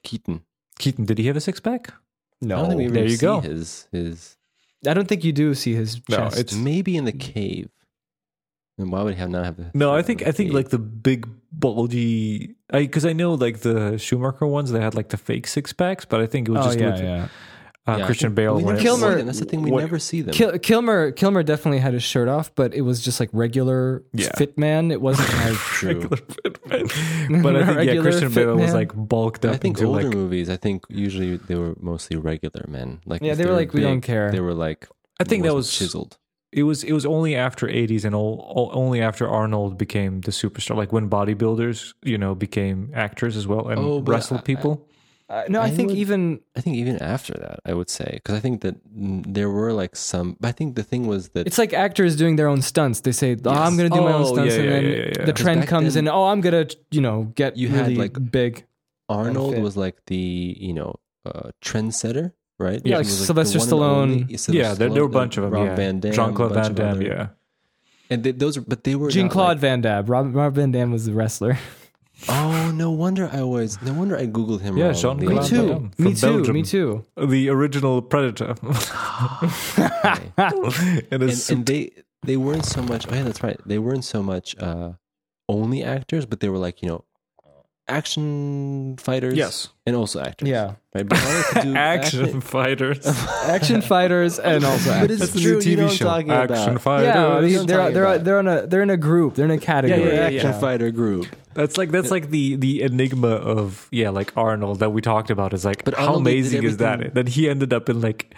Keaton. Keaton, did he have a six-pack? No. I don't think we there you go. His... I don't think you do see his chest. No, it's maybe in the cave. And why would he not have the... No, I think like the big bulgy... Because I know like the Schumacher ones, they had like the fake six-packs, but I think it was Christian Bale. Kilmer, that's the thing, we never see them. Kilmer definitely had his shirt off, but it was just like regular fit man. It wasn't like regular fit man. But I think Christian Bale was like bulked up. I think older movies, I think usually they were mostly regular men. Like they were like big, we don't care. They were like I think that was chiseled. It was only after 80s and only after Arnold became the superstar. Like when bodybuilders, became actors as well and wrestled people. I think even after that, I would say, because I think that there were like some. I think the thing was that it's like actors doing their own stunts. They say, "I'm going to do my own stunts," and then the trend comes then, in. I'm going to, get you really had like big. Arnold was like the trendsetter, right? Yeah, like Sylvester Stallone. There were a bunch of them. Jean-Claude Van Damme. And they were Jean-Claude Van Damme. Robert Van Damme was the wrestler. Oh, no wonder I googled him. Yeah, Sean. Me too. The original Predator. And they weren't so much. Oh yeah, that's right. They weren't so much only actors, but they were like action fighters. Yes, and also actors. Yeah, right. Action fighters, and also actors. But it's true. You know what I'm talking about. Action fighters. Yeah, they're in a group. They're in a category. Yeah. Action fighter group. That's like the enigma of like Arnold that we talked about is like, but how Arnold amazing is that he ended up in like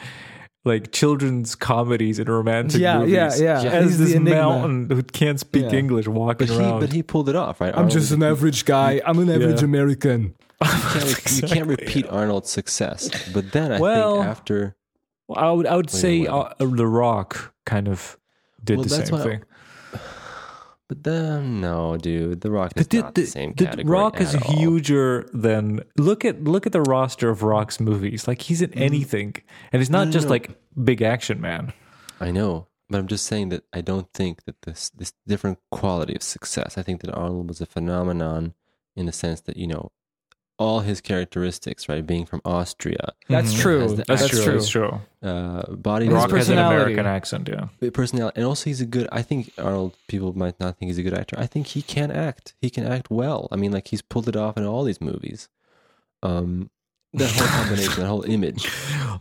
children's comedies and romantic movies. Yeah. As he's this mountain who can't speak English walking around. But he pulled it off, right? I'm just an average guy. I'm an average American. You can't repeat Arnold's success. But then I think after... Well, I would say The Rock kind of did the same thing. But then, no, dude, The Rock is not the same category. The Rock is huger than... Look at the roster of Rock's movies. Like, he's in anything. And it's not just like big action man. I know. But I'm just saying that I don't think that this different quality of success. I think that Arnold was a phenomenon in the sense that, all his characteristics, right? Being from Austria. That's true. That's true. Body language. Rock has an American accent, personality. And also he's a good, I think Arnold, people might not think he's a good actor. I think he can act. He can act well. I mean, like he's pulled it off in all these movies. That whole combination, that whole image.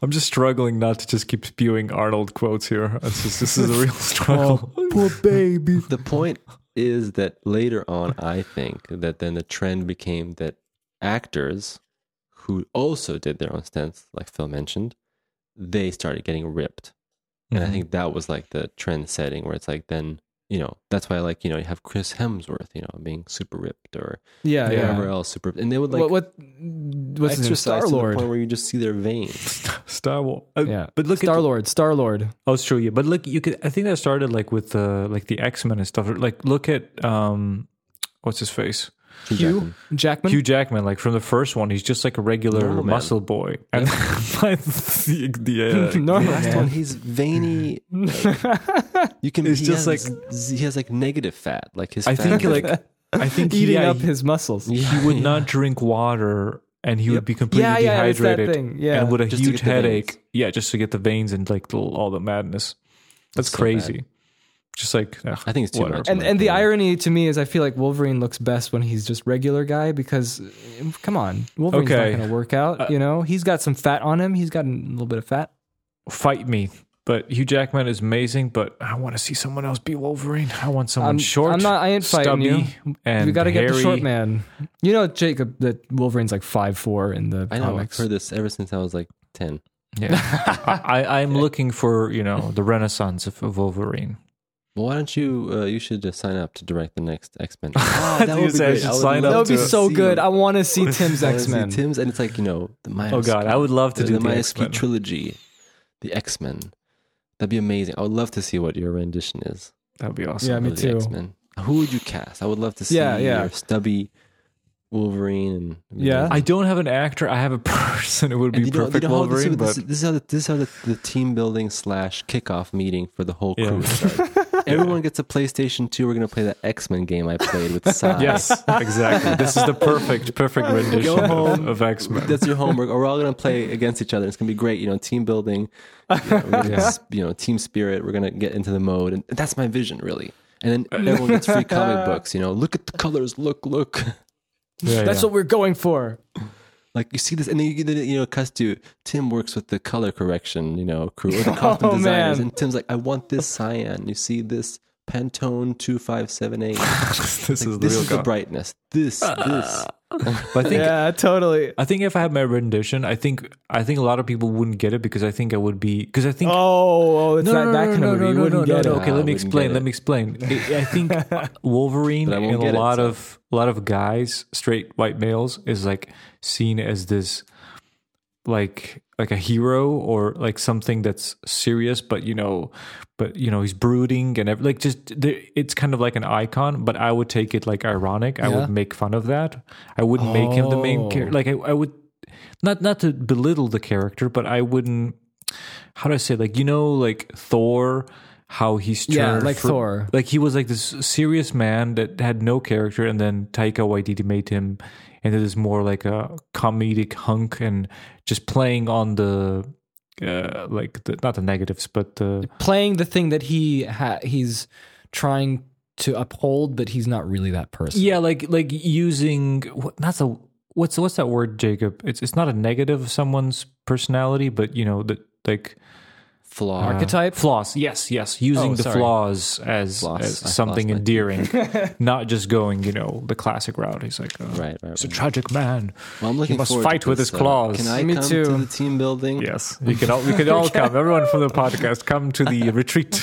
I'm just struggling not to just keep spewing Arnold quotes here. This is a real struggle. Oh, poor baby. The point is that later on, I think that then the trend became that actors who also did their own stunts, like Phil mentioned, they started getting ripped. And I think that was like the trend setting where it's like then, that's why like, you have Chris Hemsworth, being super ripped or whoever else super ripped. And they would like what's exercise Star Lord? To the point where you just see their veins. Star Lord. But look Star Lord. Oh, it's true. Yeah. But look, I think that started like with like the X-Men and stuff. Like look at what's his face? Hugh Jackman, like from the first one, he's just like a regular muscle boy. And by the last one, he's veiny. He has like negative fat. Like his I think eating up his muscles. He would not drink water, and he would be completely dehydrated and with a huge headache. Yeah, just to get the veins and like all the madness. That's crazy. Just like I think it's too much. And the irony to me is I feel like Wolverine looks best when he's just regular guy because come on, Wolverine's not going to work out. He's got some fat on him. He's got a little bit of fat. Fight me, but Hugh Jackman is amazing. But I want to see someone else be Wolverine. I want someone short. I'm not. I ain't fighting you. And we got to get the short man. You know, Jacob, that Wolverine's like 5'4" in the comics. I've heard this ever since I was like 10. Yeah, I'm looking for the renaissance of Wolverine. Well, why don't you? You should just sign up to direct the next X-Men. Oh, that would be great. That would be so good. I want to see Tim's X-Men. Tim's, and it's like the Myers. Oh God, I would love to do the Myers-Key trilogy, the X-Men. That'd be amazing. I would love to see what your rendition is. That'd be awesome. Yeah, me too. X-Men. Who would you cast? I would love to see your stubby Wolverine. And I don't have an actor. I have a person. It would be perfect Wolverine. This is how the team building / kickoff meeting for the whole crew starts. Everyone gets a PlayStation 2. We're going to play that X-Men game I played with Sai. Yes, exactly. This is the perfect rendition of X-Men. That's your homework. Or we're all going to play against each other. It's going to be great. You know, team building, team spirit. We're going to get into the mode. And that's my vision, really. And then everyone gets free comic books. You know, look at the colors. Look. Yeah, that's what we're going for. Like, you see this, and then you know, cuss to Tim works with the color correction, you know, crew, or the costume designers, and Tim's like, I want this cyan. You see this Pantone 2578. This is the brightness. But I think, yeah, totally. I think if I had my rendition, I think a lot of people wouldn't get it because I think I would be because I think Okay, let me explain. I think Wolverine and a lot of guys, straight white males, is like seen as this like a hero or like something that's serious, but he's brooding and it's kind of like an icon. But I would take it like ironic. I would make fun of that. I wouldn't make him the main character. Like I would not to belittle the character, but I wouldn't. How do I say? Like Thor, how he's turned Thor. Like he was like this serious man that had no character, and then Taika Waititi made him. And it is more like a comedic hunk and just playing on the not the negatives, but playing the thing that he's trying to uphold, but he's not really that person. Yeah, like using what's that word, Jacob? It's not a negative of someone's personality, but you know the flaw archetype flaws. Yes, using the flaws as something endearing, not just going the classic route. He's like, right. It's a tragic man. Well, I'm looking he must forward fight to with this, his claws. Can I Me come too. To the team building? Yes, you can. We could all come. Everyone from the podcast come to the retreat.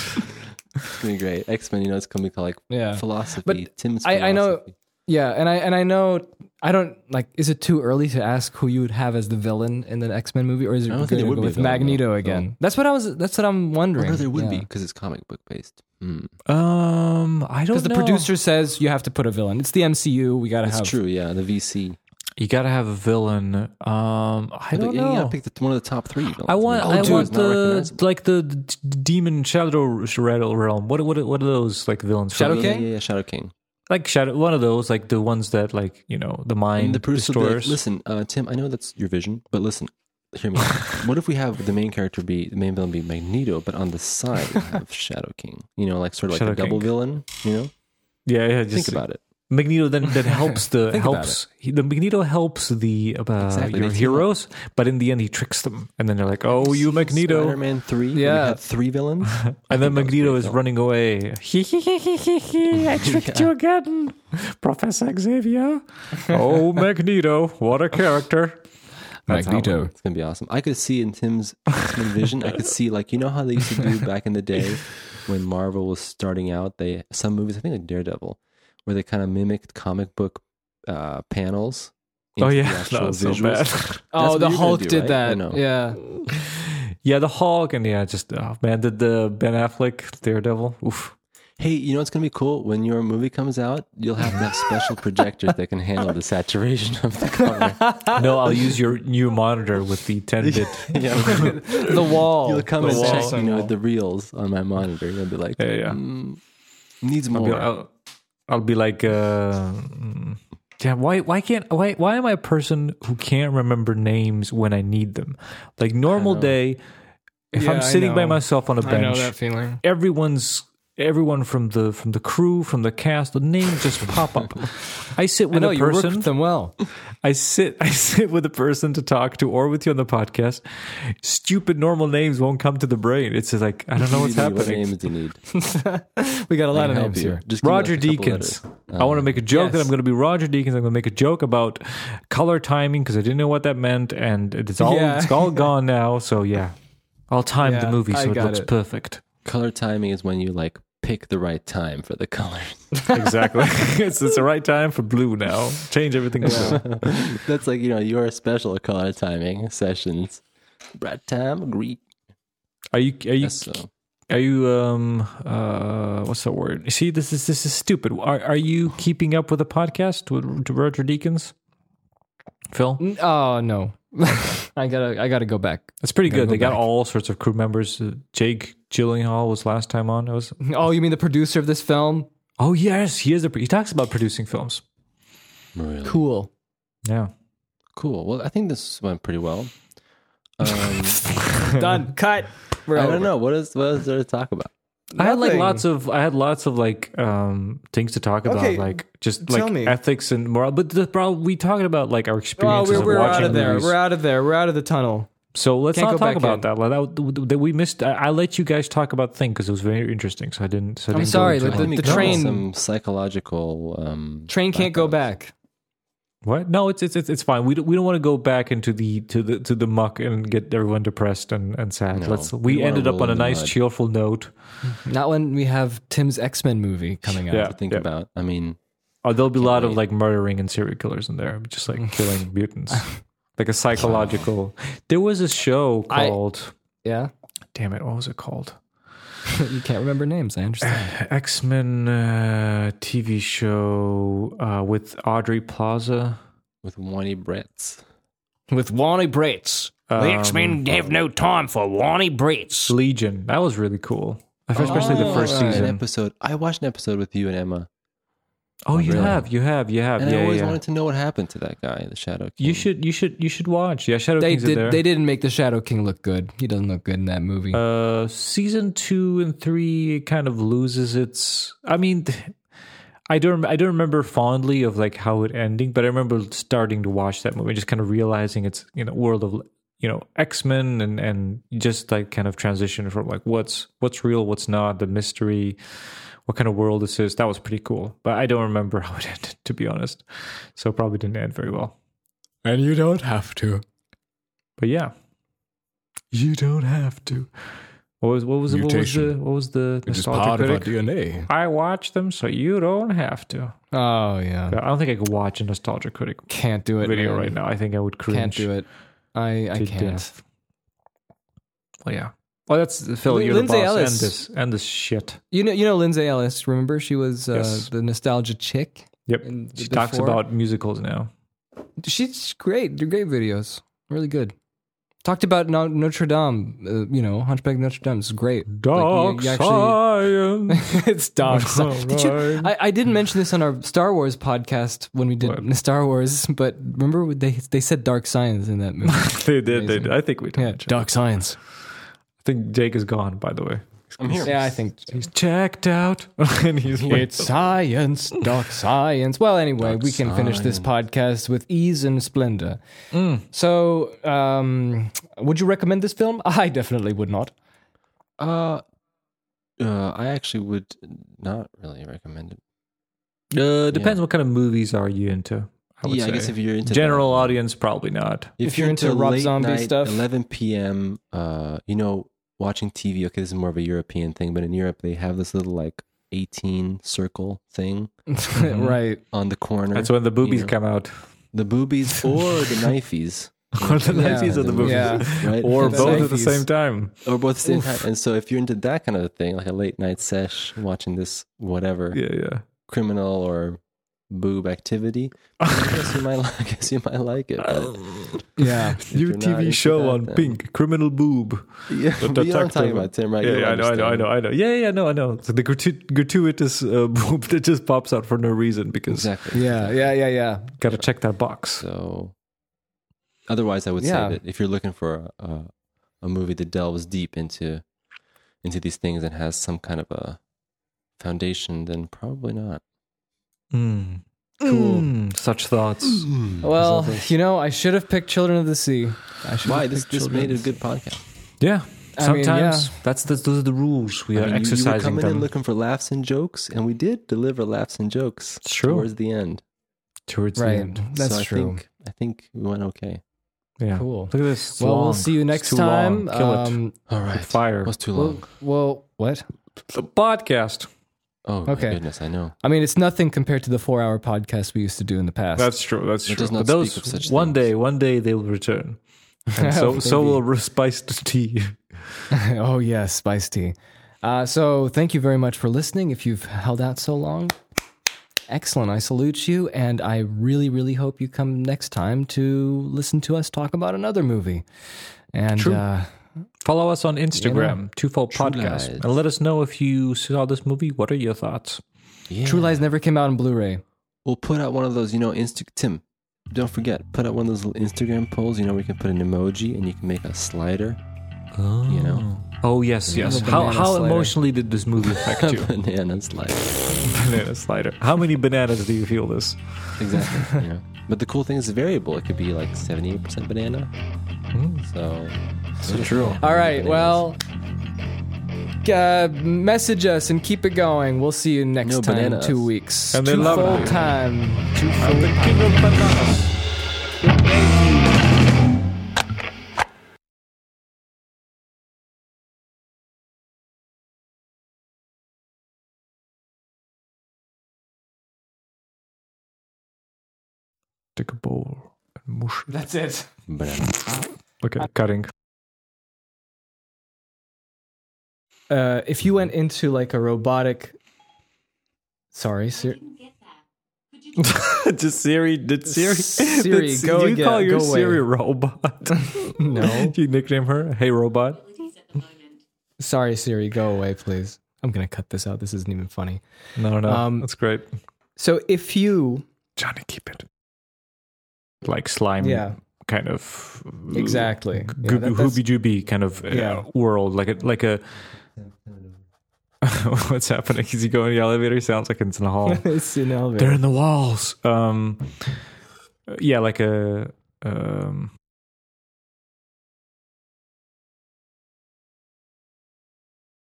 It's gonna be great. X-Men. You know, it's gonna be called philosophy. But Tim's philosophy. I know. Yeah, and I know. I don't like. Is it too early to ask who you would have as the villain in the X-Men movie, or is it going to go with Magneto again? No. That's what I'm wondering. Or there would be because it's comic book based. I don't know. Because the producer says you have to put a villain. It's the MCU. We gotta have. It's true. Yeah, the VC. You gotta have a villain. I don't know. You gotta pick one of the top three. Villains. I want the demon shadow realm. What are those like villains? Shadow King. Yeah, Shadow King. Like Shadow, one of those, like the ones that, like, you know, the mind destroys. Listen, Tim, I know that's your vision, but listen, hear me. What if we have the main villain be Magneto, but on the side we have Shadow King? You know, like sort of like a double villain. You know? Yeah. Just think about it. Magneto then helps your heroes, but in the end he tricks them, and then they're like, "Oh, you Magneto." Spider-Man 3, we had three villains, and then Magneto is running away. I tricked you again, Professor Xavier. Oh, Magneto, what a character! Magneto. It's gonna be awesome. I could see in Tim's vision. I could see like how they used to do back in the day when Marvel was starting out. Some movies, I think like Daredevil, where they kind of mimicked comic book panels. Oh, yeah. That was so bad. The Hulk did that. Yeah. Yeah, the Hulk. And did the Ben Affleck Daredevil. Oof. Hey, you know what's going to be cool? When your movie comes out, you'll have to have special projectors that can handle the saturation of the cover. No, I'll use your new monitor with the 10-bit. The wall. You'll come and check the reels on my monitor. You'll be like, needs more. I'll be like, why am I a person who can't remember names when I need them? Like normal day, if I'm sitting by myself on a bench, I know that feeling. Everyone from the crew, from the cast, the names just pop up. I sit with a person. You worked them well. I sit with a person to talk to, or with you on the podcast. Stupid normal names won't come to the brain. It's just like I don't know what's happening. What names do you need? We got a lot of names here. Just Roger Deakins. I want to make a joke that I'm going to be Roger Deakins. I'm going to make a joke about color timing because I didn't know what that meant, and it's all gone now. So I'll time the movie so it looks perfect. Color timing is when you like pick the right time for the colors. Exactly. It's the right time for blue now. Change everything to blue. That's like, your special color timing sessions. Right time, green. Are you what's the word? See, this is stupid. Are you keeping up with the podcast with Roger Deakins? Phil? Oh, no. I gotta go back. That's pretty good. They got all sorts of crew members. Jake Gyllenhaal was last time on. Oh, you mean the producer of this film? Oh yes, he is. He talks about producing films. Really? Cool. Yeah. Cool. Well, I think this went pretty well. Done. Cut. I don't know. What is there to talk about? Nothing. I had lots of things to talk about, like just like ethics and moral. But the problem, we talking about like our experiences of watching movies. We're out of the tunnel. So let's not talk about that. We missed. I let you guys talk about the thing because it was very interesting. So I didn't. I'm sorry. The train. Some psychological. Train can't go back. What? No, it's fine. We don't want to go back into the muck and get everyone depressed and sad. No, we ended up on a nice cheerful note. Not when we have Tim's X-Men movie coming out to think about. I mean, there'll be a lot of like murdering and serial killers in there, just like killing mutants. Like a psychological. There was a show called Damn it, what was it called? You can't remember names, I understand. X-Men TV show with Audrey Plaza. With Wani Bretz. The X-Men have no time for Wani Bretz. Legion. That was really cool. Especially the first season. I watched an episode with you and Emma. Oh, you have. And I always wanted to know what happened to that guy, the Shadow King. You should watch. Yeah, Shadow King's in there. They didn't make the Shadow King look good. He doesn't look good in that movie. Season 2 and 3 kind of loses its. I mean, I don't remember fondly of like how it ending, but I remember starting to watch that movie, just kind of realizing it's world of X-Men and just like kind of transition from like what's real, what's not, the mystery. What kind of world this is? That was pretty cool, but I don't remember how it ended, to be honest. So it probably didn't end very well. And you don't have to. But yeah, you don't have to. What was the nostalgic part critic? Of our DNA. I watched them, so you don't have to. Oh yeah. I don't think I could watch a nostalgic critic. Can't do it. Video man. Right now. I think I would cringe. Can't do it. I can't. Death. Well, yeah. Well, that's Phil. You're Lindsay the boss. Ellis. End this shit. You know Lindsay Ellis. Remember, she was the nostalgia chick. Yep, she talks about musicals now. She's great. They're great videos. Really good. Talked about Notre Dame. Hunchback Notre Dame. It's great. Dark like, science. It's dark science. I didn't mention this on our Star Wars podcast when we did Star Wars, but remember they said dark science in that movie. They did. I think we talked about dark science. I think Jake is gone, by the way. I'm here. Yeah, I think he's checked out. And he's like, it's science, dark science. Well, anyway, dark we can science. Finish this podcast with ease and splendor. Mm. So, would you recommend this film? I definitely would not. I actually would not really recommend it. Depends what kind of movies are you into. I guess if you're into general audience, probably not. If you're into Rob Zombie night, stuff, 11 p.m. Watching TV, okay, this is more of a European thing, but in Europe, they have this little, 18 circle thing. Right. On the corner. That's when the boobies come out. The boobies or the knifies. Or the knifies or the boobies. Yeah. Right? Or both at the same time. And so if you're into that kind of thing, like a late night sesh, watching this whatever. Yeah. Criminal or boob activity, I guess you might like it. Yeah, new TV show on then. Pink Criminal Boob. Yeah, but you're not talking about Tim, right? Yeah, I know. Yeah, I know. So the gratuitous boob that just pops out for no reason because exactly. Yeah. Gotta check that box. So, otherwise, I would say that if you're looking for a movie that delves deep into these things and has some kind of a foundation, then probably not. Mm. Cool. Mm. Such thoughts. Mm. Well, I should have picked Children of the Sea. Why? This made a good podcast. Yeah. Sometimes those are the rules we are exercising. We were coming in looking for laughs and jokes, and we did deliver laughs and jokes towards the end. That's true. I think we went okay. Yeah. Cool. Look at this. It's long. We'll see you next time. Kill it. All right. With fire. What's too long? Well, what? The podcast. Oh, okay. My goodness, I know. I mean, it's nothing compared to the 4-hour podcast we used to do in the past. That's true. Does not speak of such one day they will return. And so will spiced tea. Oh, yes, spiced tea. So thank you very much for listening. If you've held out so long, Excellent. I salute you, and I really, really hope you come next time to listen to us talk about another movie. And true. Follow us on Instagram, Twofold Podcast, and let us know if you saw this movie. What are your thoughts? Yeah. True Lies never came out on Blu-ray. We'll put out one of those, Tim, don't forget, put out one of those little Instagram polls. We can put an emoji, and you can make a slider. Oh. Oh, yes. How emotionally did this movie affect you? Banana slider. Banana slider. How many bananas do you feel this? Exactly. But the cool thing is it's variable. It could be like 78% banana. So true. All right. Bananas. Well, message us and keep it going. We'll see you next time in 2 weeks. And they love it. Full time. I'm the king of bananas. Take a bowl and mush it. That's it. Okay, cutting. If you went into like a robotic... Sorry, Siri. Just Siri. Siri, go again. You call your Siri robot? No. Do you nickname her? Hey, robot. Sorry, Siri, go away, please. I'm going to cut this out. This isn't even funny. No. That's great. So if you... Johnny, keep it. Like slime kind of exactly hoobie-jooby kind of world like a what's happening is you go in the elevator, sounds like it's in the hall. It's in the elevator, they're in the walls, like a